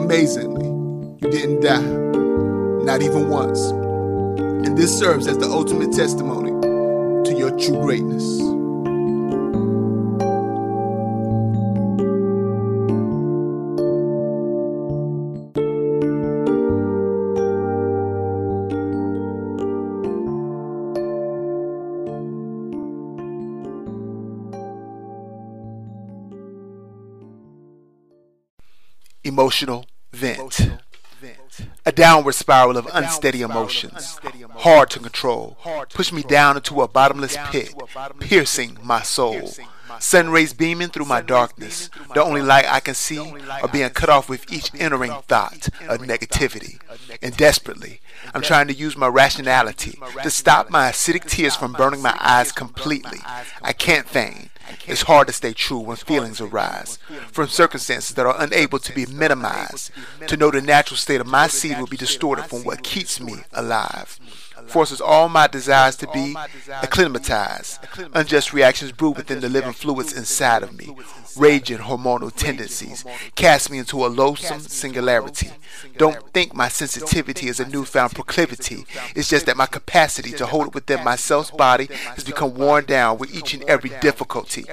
amazingly, you didn't die. Not even once. And this serves as the ultimate testimony to your true greatness. Emotional vent. A downward spiral of unsteady emotions, hard to control, push me down into a bottomless pit, piercing my soul. Sun rays beaming through my darkness, the only light I can see, or being cut off with each entering thought of negativity. And desperately, I'm trying to use my rationality to stop my acidic tears from burning my eyes completely. I can't feign. It's hard to stay true when feelings arise from circumstances that are unable to be minimized, to know the natural state of my seed will be distorted from what keeps me alive. forces all my desires to be acclimatized. Unjust reactions brew within the living fluids inside of me. Raging hormonal tendencies cast me into a loathsome singularity. Don't think my sensitivity is a newfound proclivity. It's just that my capacity to hold it within my self's body has become worn down with each and every difficulty.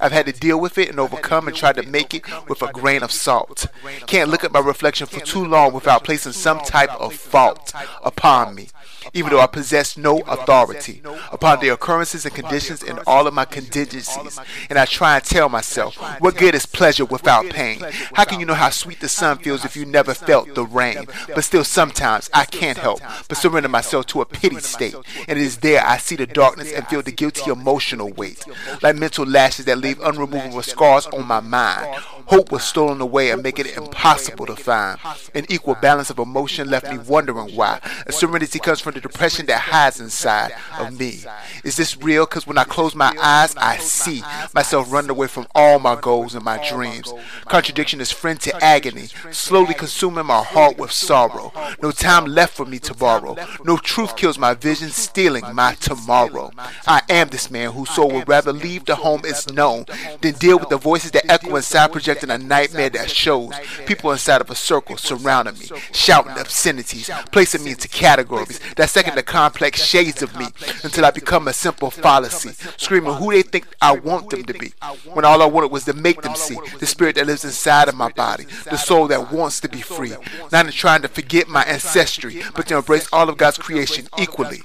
I've had to deal with it and overcome and try to make it with a grain of salt. Can't look at my reflection for too long without placing some type of fault upon me, even though I possess no authority upon the occurrences and conditions and all of my contingencies. And I try and tell myself, what good is pleasure without pain? How can you know how sweet the sun feels if you never felt the rain? But still sometimes I can't help but surrender myself to a pity state, and it is there I see the darkness and feel the guilty emotional weight, like mental lashes that leave unremovable scars on my mind. Hope was stolen away and making it impossible to find. An equal balance of emotion left me wondering why. A serenity comes from the depression that hides inside of me. Is this real? Because when I close my eyes, I see myself running away from all my goals and my dreams. Contradiction is friend to agony, slowly consuming my heart with sorrow. No time left for me to borrow. No truth kills my vision, stealing my tomorrow. I am this man whose soul would rather leave the home it's known than deal with the voices that echo inside, projecting a nightmare that shows people inside of a circle surrounding me, shouting obscenities, placing me into categories, dissecting the complex shades of me until I become a simple fallacy, screaming who they think I want them to be, when all I wanted was to make them see the spirit that lives inside of my body, the soul that wants to be free, not in trying to forget my ancestry, but to embrace all of God's creation equally.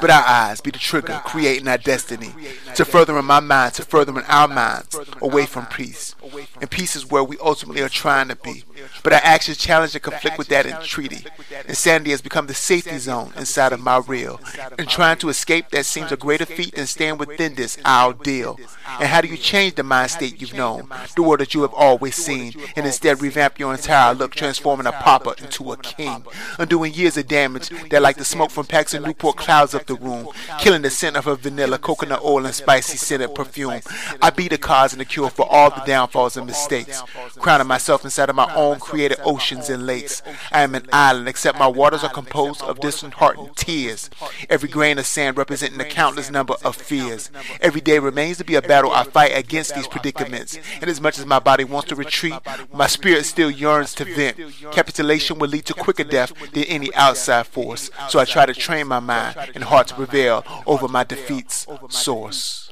But our eyes be the trigger, creating our destiny, to furthering my mind, to furthering our minds, away from peace. And peace is where we ultimately are trying to be. But our actions challenge and conflict with that entreaty. Insanity has become the safety zone inside of my reel. And trying to escape that seems a greater feat than staying within this our deal. And how do you change the mind state you've known, the world that you have always seen, and instead revamp your entire look, transforming a pauper into a king, undoing years of damage that, like the smoke from packs of Newport clouds up the room, killing the scent of her vanilla, coconut oil, and spicy scented perfume. I be the cause and the cure for all the downfalls and mistakes, crowning myself inside of my own created oceans and lakes. I am an island, except my waters are composed of disheartened tears, every grain of sand representing a countless number of fears. Every day remains to be a battle I fight against these predicaments, and as much as my body wants to retreat, my spirit still yearns to vent. Capitulation will lead to quicker death than any outside force, so I try to train my mind and heart to prevail over my defeat's source.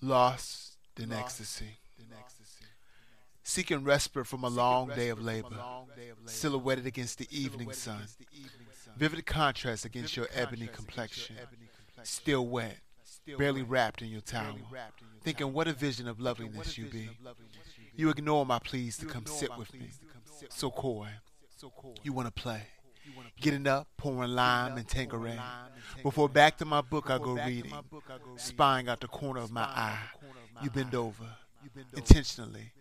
Lost in ecstasy, seeking respite from a long day of labor, silhouetted against the evening sun, vivid contrast against your ebony complexion, still wet, barely wrapped in your towel, thinking what a vision of loveliness you be. You ignore my pleas to come sit with me, so coy. You want to play, getting up, pouring lime and Tanqueray. Before back to my book I go reading, spying out the corner of my eye. You bend over, intentionally,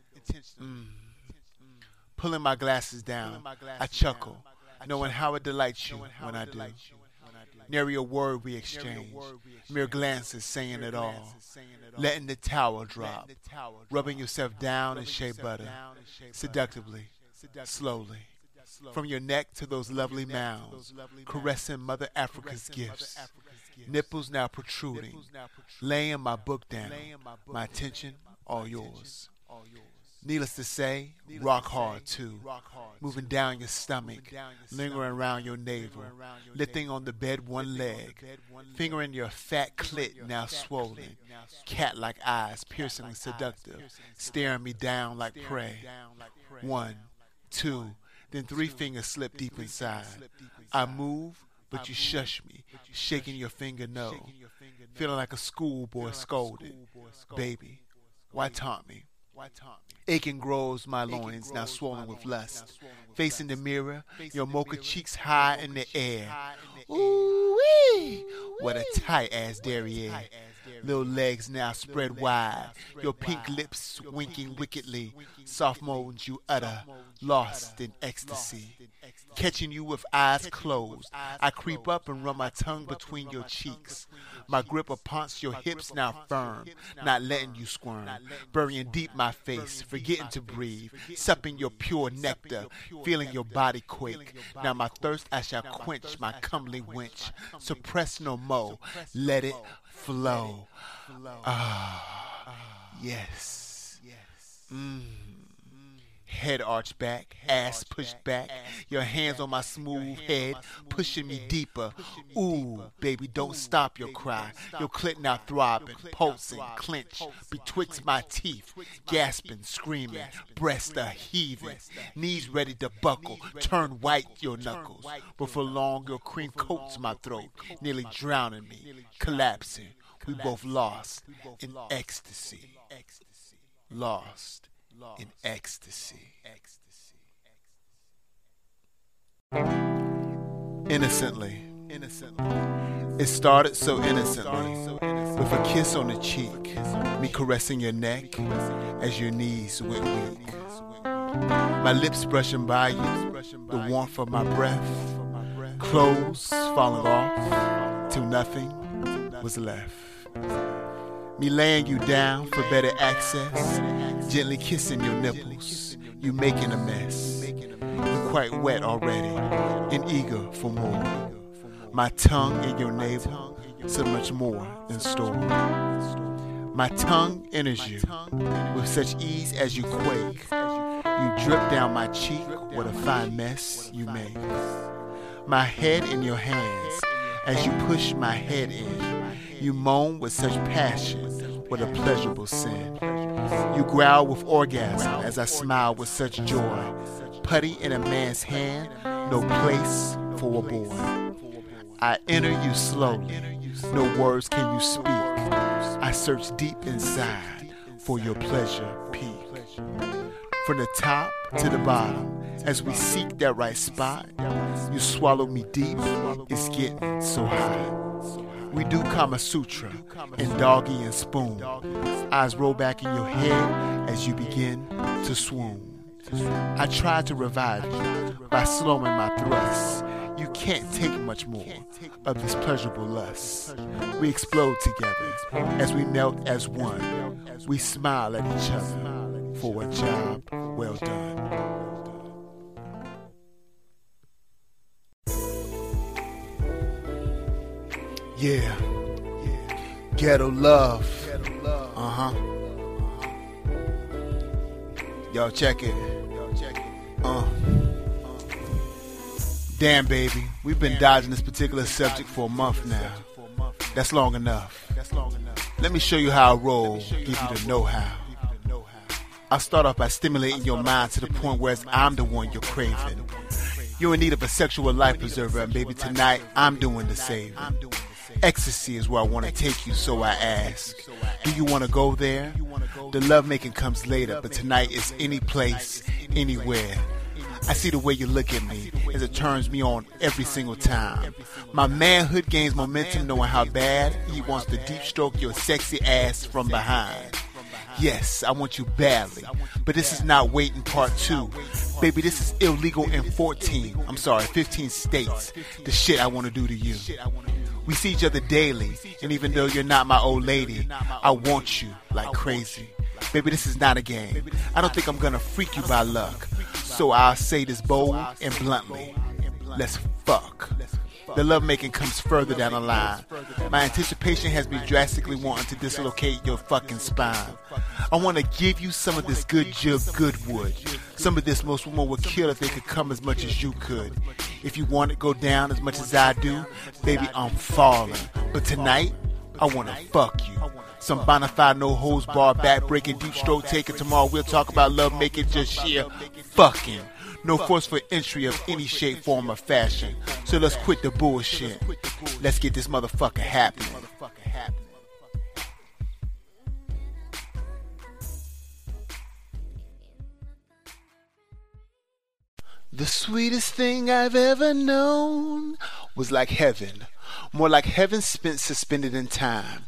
pulling my glasses down. I chuckle, knowing how it delights you when I do. Nary a word we exchange, mere glances saying it all, letting the towel drop, rubbing yourself down in shea butter, seductively, slowly. From your neck to those lovely mounds, caressing Mother Africa's gifts, nipples now protruding, laying my book down, my attention all yours. Needless to say, rock hard too, moving down your stomach, lingering around your navel, lifting on the bed one leg, fingering your fat clit now swollen, cat-like eyes piercingly seductive, staring me down like prey. 1, 2. Then 3 fingers slip deep inside. I move, but you shush me, shaking your finger no, feeling like a schoolboy scolded. Baby, why taunt me? Aching grows my loins, now swollen with lust. Facing the mirror, your mocha cheeks high in the air. Ooh-wee! What a tight-ass derriere. Little legs now spread wide, your pink lips winking wickedly, soft moans you utter, lost in ecstasy. Catching you with eyes closed, I creep up and run my tongue between your cheeks, My grip upon your hips now firm, not letting you squirm. Burying deep my face, forgetting to breathe. Supping your pure nectar, feeling your body quake. Now my thirst I shall quench, my comely wench. Suppress no more, let it flow. Ah, yes. Head arched back, ass pushed back, your hands on my smooth head, pushing me deeper. Ooh, baby, don't stop your cry. Your clit now throbbing, pulsing, clenched, betwixt my teeth, gasping, screaming, breasts are heaving, knees ready to buckle, turn white your knuckles. Before long, your cream coats my throat, nearly drowning me, collapsing. We both lost in ecstasy. Lost in ecstasy. Innocently. It started so innocently, with a kiss on the cheek, me caressing your neck as your knees went weak. My lips brushing by you, the warmth of my breath, clothes falling off till nothing was left. Me laying you down for better access, gently kissing your nipples, you making a mess. You quite wet already, and eager for more. My tongue in your navel, so much more in store. My tongue enters you with such ease as you quake. You drip down my cheek, what a fine mess you make. My head in your hands, as you push my head in. You moan with such passion, what a pleasurable sin. You growl with orgasm as I smile with such joy. Putty in a man's hand, no place for a boy. I enter you slowly, no words can you speak. I search deep inside for your pleasure peak. From the top to the bottom, as we seek that right spot, you swallow me deep, it's getting so hot. We do Kama Sutra and doggy and spoon. Eyes roll back in your head as you begin to swoon. I try to revive you by slowing my thrusts. You can't take much more of this pleasurable lust. We explode together as we melt as one. We smile at each other for a job well done. Yeah, ghetto love, Y'all check it, Damn baby, we've been dodging this particular subject for a month now. That's long enough. Let me show you how I roll, give you the know-how. I'll start off by stimulating your mind to the point where I'm the one you're craving. You're in need of a sexual life preserver, and baby, tonight I'm doing the saving. Ecstasy is where I want to take you, so I ask, do you want to go there? The lovemaking comes later, but tonight is any place, anywhere. I see the way you look at me as it turns me on every single time. My manhood gains momentum knowing how bad he wants to deep stroke your sexy ass from behind. Yes, I want you badly, but this is not waiting part 2. Baby, this is illegal in 15 states, the shit I want to do to you. We see each other daily, and even though you're not my old lady, I want you like crazy. Baby, this is not a game. I don't think I'm going to freak you by luck, so I'll say this bold and bluntly. Let's fuck. The lovemaking comes further down the line. My anticipation has been drastically wanting to dislocate your fucking spine. I want to give you some of this good jib, good wood. Some of this most women would kill if they could come as much as you could. If you want to go down as much as I do, baby, I'm falling. But tonight, I want to fuck you. Some bonafide, no hose bar, back breaking, deep stroke taking. Tomorrow we'll talk about lovemaking, just sheer fucking. No force for entry of any shape, form, or fashion. So let's quit the bullshit. Let's get this motherfucker happening. The sweetest thing I've ever known was like heaven. More like heaven spent suspended in time.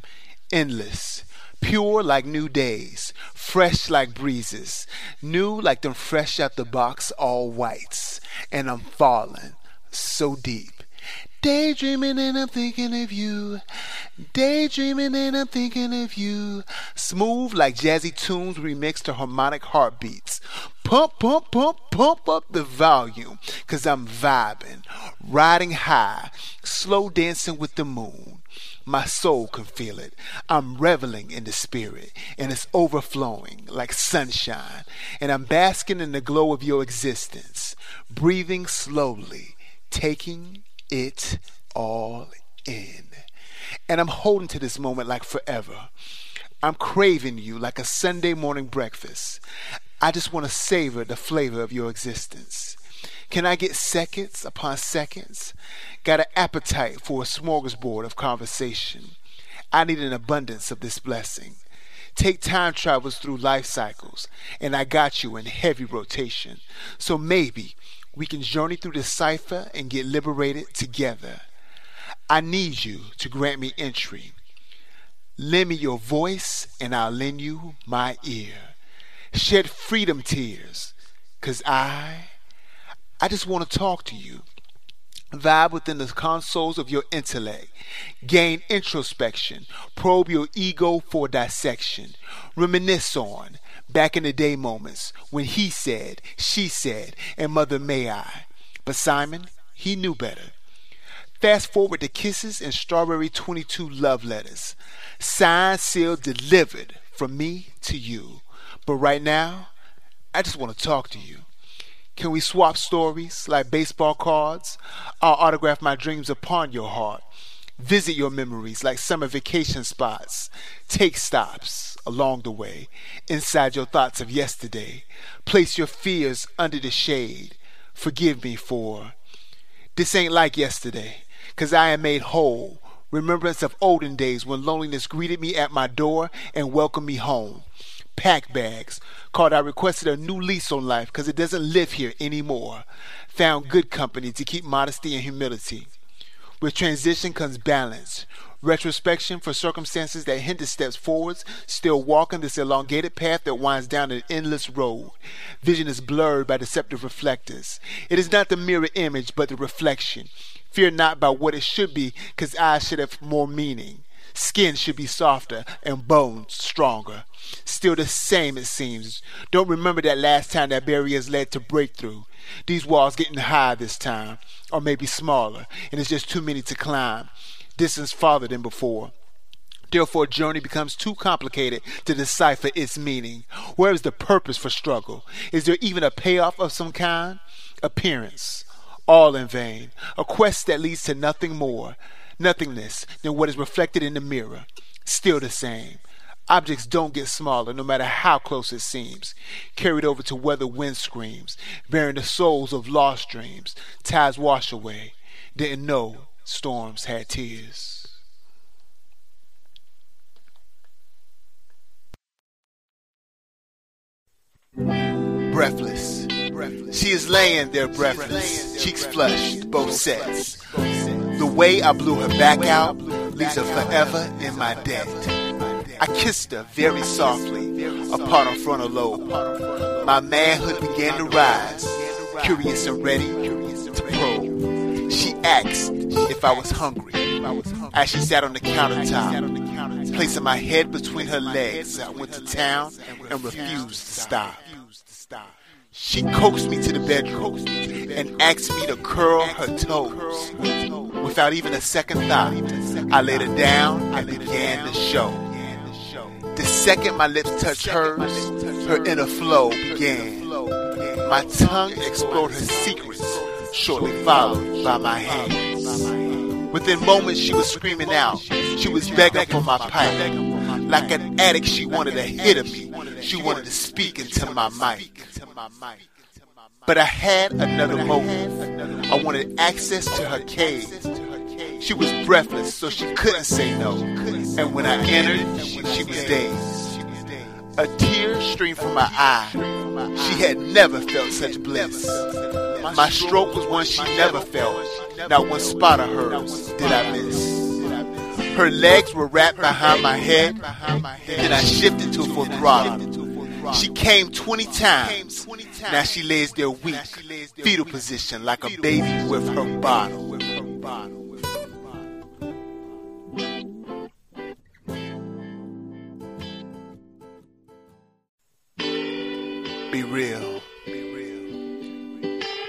Endless. Pure like new days, fresh like breezes, new like them fresh out the box all whites, and I'm falling so deep, Daydreaming and I'm thinking of you. Daydreaming and I'm thinking of you. Smooth like jazzy tunes remixed to harmonic heartbeats. Pump, pump, pump, pump up the volume, 'cause I'm vibing, riding high, slow dancing with the moon. My soul can feel it. I'm reveling in the spirit, and it's overflowing like sunshine, and I'm basking in the glow of your existence, breathing slowly, taking it all in. And I'm holding to this moment like forever. I'm craving you like a Sunday morning breakfast. I just want to savor the flavor of your existence. Can I get seconds upon seconds? Got an appetite for a smorgasbord of conversation. I need an abundance of this blessing. Take time travels through life cycles, and I got you in heavy rotation. So maybe we can journey through this cipher and get liberated together. I need you to grant me entry. Lend me your voice, and I'll lend you my ear. Shed freedom tears, 'cause I just want to talk to you, vibe within the consoles of your intellect, gain introspection, probe your ego for dissection, reminisce on back in the day moments when he said, she said, and mother may I. But Simon, he knew better. Fast forward to kisses and strawberry 22 love letters, signed, sealed, delivered from me to you. But right now, I just want to talk to you. Can we swap stories like baseball cards? I'll autograph my dreams upon your heart. Visit your memories like summer vacation spots. Take stops along the way, inside your thoughts of yesterday. Place your fears under the shade. Forgive me for this ain't like yesterday, 'cause I am made whole. Remembrance of olden days when loneliness greeted me at my door and welcomed me home. Pack bags. Called I requested a new lease on life, 'cause it doesn't live here anymore. Found good company to keep modesty and humility. With transition comes balance. Retrospection for circumstances that hinder steps forwards, still walking this elongated path that winds down an endless road. Vision is blurred by deceptive reflectors. It is not the mirror image, but the reflection. Fear not by what it should be, 'cause eyes should have more meaning. Skin should be softer and bones stronger. Still the same, it seems. Don't remember that last time that barriers led to breakthrough. These walls getting high this time, or maybe smaller, and it's just too many to climb. Distance farther than before. Therefore, journey becomes too complicated to decipher its meaning. Where is the purpose for struggle? Is there even a payoff of some kind? Appearance. All in vain. A quest that leads to nothing more. Nothingness than what is reflected in the mirror. Still the same. Objects don't get smaller no matter how close it seems. Carried over to where the wind screams, bearing the souls of lost dreams. Tides wash away. Didn't know storms had tears. Breathless. She is laying there breathless. Cheeks flushed, both sets. The way I blew her back out leaves her forever in my debt. I kissed her very softly upon her frontal lobe. My manhood began to rise, curious and ready to probe. She asked if I was hungry. As she sat on the countertop, placing my head between her legs, I went to town and refused to stop. She coaxed me to the bedroom and asked me to curl her toes. Without even a second thought, I laid her down and began the show. The second my lips touched hers, her inner flow began. My tongue explored her secrets, shortly followed by my hands. Within moments she was screaming out, she was begging for my pipe. Like an addict she wanted a hit of me, she wanted to speak into my mic. But I had another motive. I wanted access to her cave. She was breathless, so she couldn't say no. And when I entered, she was dazed. A tear streamed from my eye. She had never felt such bliss. My stroke was one she never felt. Not one spot of hers did I miss. Her legs were wrapped behind my head, then I shifted to full throttle. She came 20 times. Now she lays there weak, fetal position like a baby with her bottle. Be real.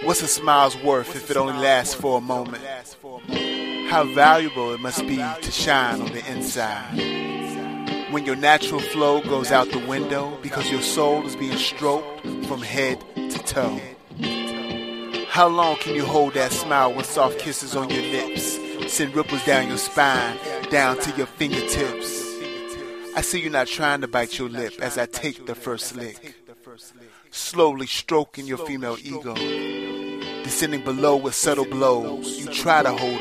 What's a smile's worth if it only lasts for a moment? How valuable it must be to shine on the inside. When your natural flow goes out the window because your soul is being stroked from head to toe. How long can you hold that smile when soft kisses on your lips send ripples down your spine, down to your fingertips? I see you're not trying to bite your lip as I take the first lick. Slowly stroking your female ego, descending below with subtle blows. You try to hold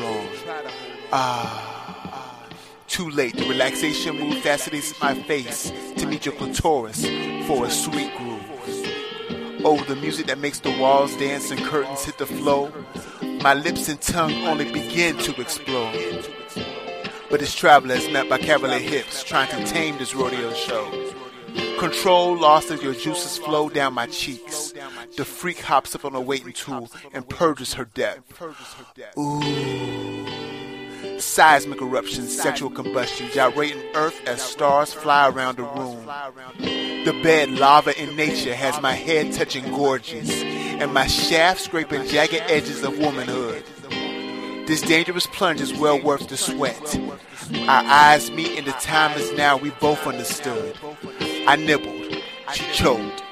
on. Too late. The relaxation move fascinates my face to meet your clitoris for a sweet groove. Oh, the music that makes the walls dance and curtains hit the floor. My lips and tongue only begin to explore. But this traveler is met by cavalier hips trying to tame this rodeo show. Control lost as your juices flow down my cheeks. The freak hops up on a waiting tool and purges her depth. Ooh. Seismic eruptions, sexual combustion, gyrating earth as stars fly around the room. The bed lava in nature has my head touching gorges and my shaft scraping jagged edges of womanhood. This dangerous plunge is well worth the sweat. Our eyes meet and the time is now. We both understood. I nibbled. She choked.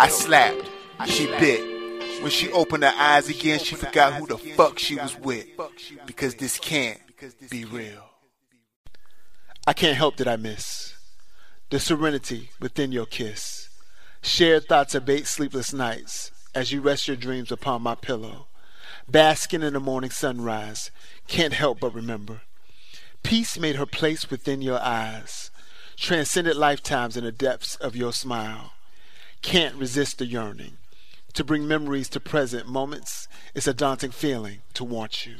I slapped. She bit. When she opened her eyes again, she forgot who the fuck she was with. Because this can't be real. I can't help that I miss the serenity within your kiss. Shared thoughts abate sleepless nights as you rest your dreams upon my pillow. Basking in the morning sunrise, can't help but remember. Peace made her place within your eyes, transcended lifetimes in the depths of your smile. Can't resist the yearning. To bring memories to present moments is a daunting feeling to want you.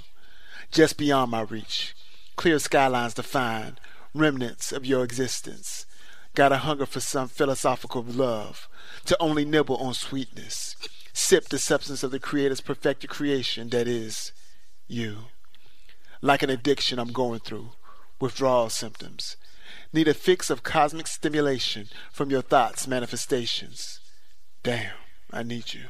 Just beyond my reach, clear skylines define, remnants of your existence. Got a hunger for some philosophical love, to only nibble on sweetness. Sip the substance of the Creator's perfected creation that is you. Like an addiction I'm going through, withdrawal symptoms. Need a fix of cosmic stimulation from your thoughts' manifestations. Damn, I need you.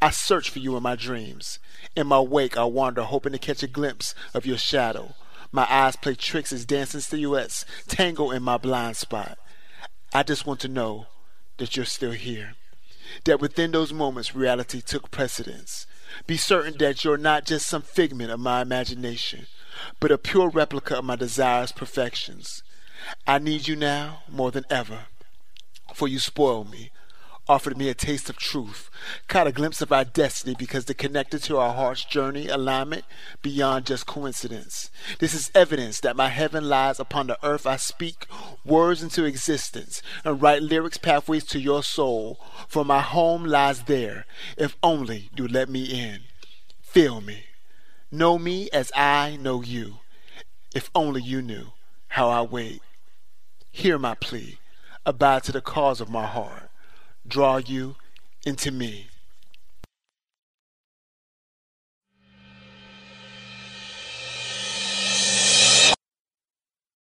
I search for you in my dreams. In my wake I wander, hoping to catch a glimpse of your shadow. My eyes play tricks as dancing silhouettes tangle in my blind spot. I just want to know that you're still here. That within those moments reality took precedence. Be certain that you're not just some figment of my imagination, but a pure replica of my desires' perfections. I need you now more than ever, for you spoiled me, offered me a taste of truth, caught a glimpse of our destiny because they connected to our heart's journey, alignment beyond just coincidence. This is evidence that my heaven lies upon the earth. I speak words into existence and write lyrics pathways to your soul, for my home lies there, if only you let me in. Feel me. Know me as I know you, if only you knew how I wait. Hear my plea. Abide to the cause of my heart. Draw you into me.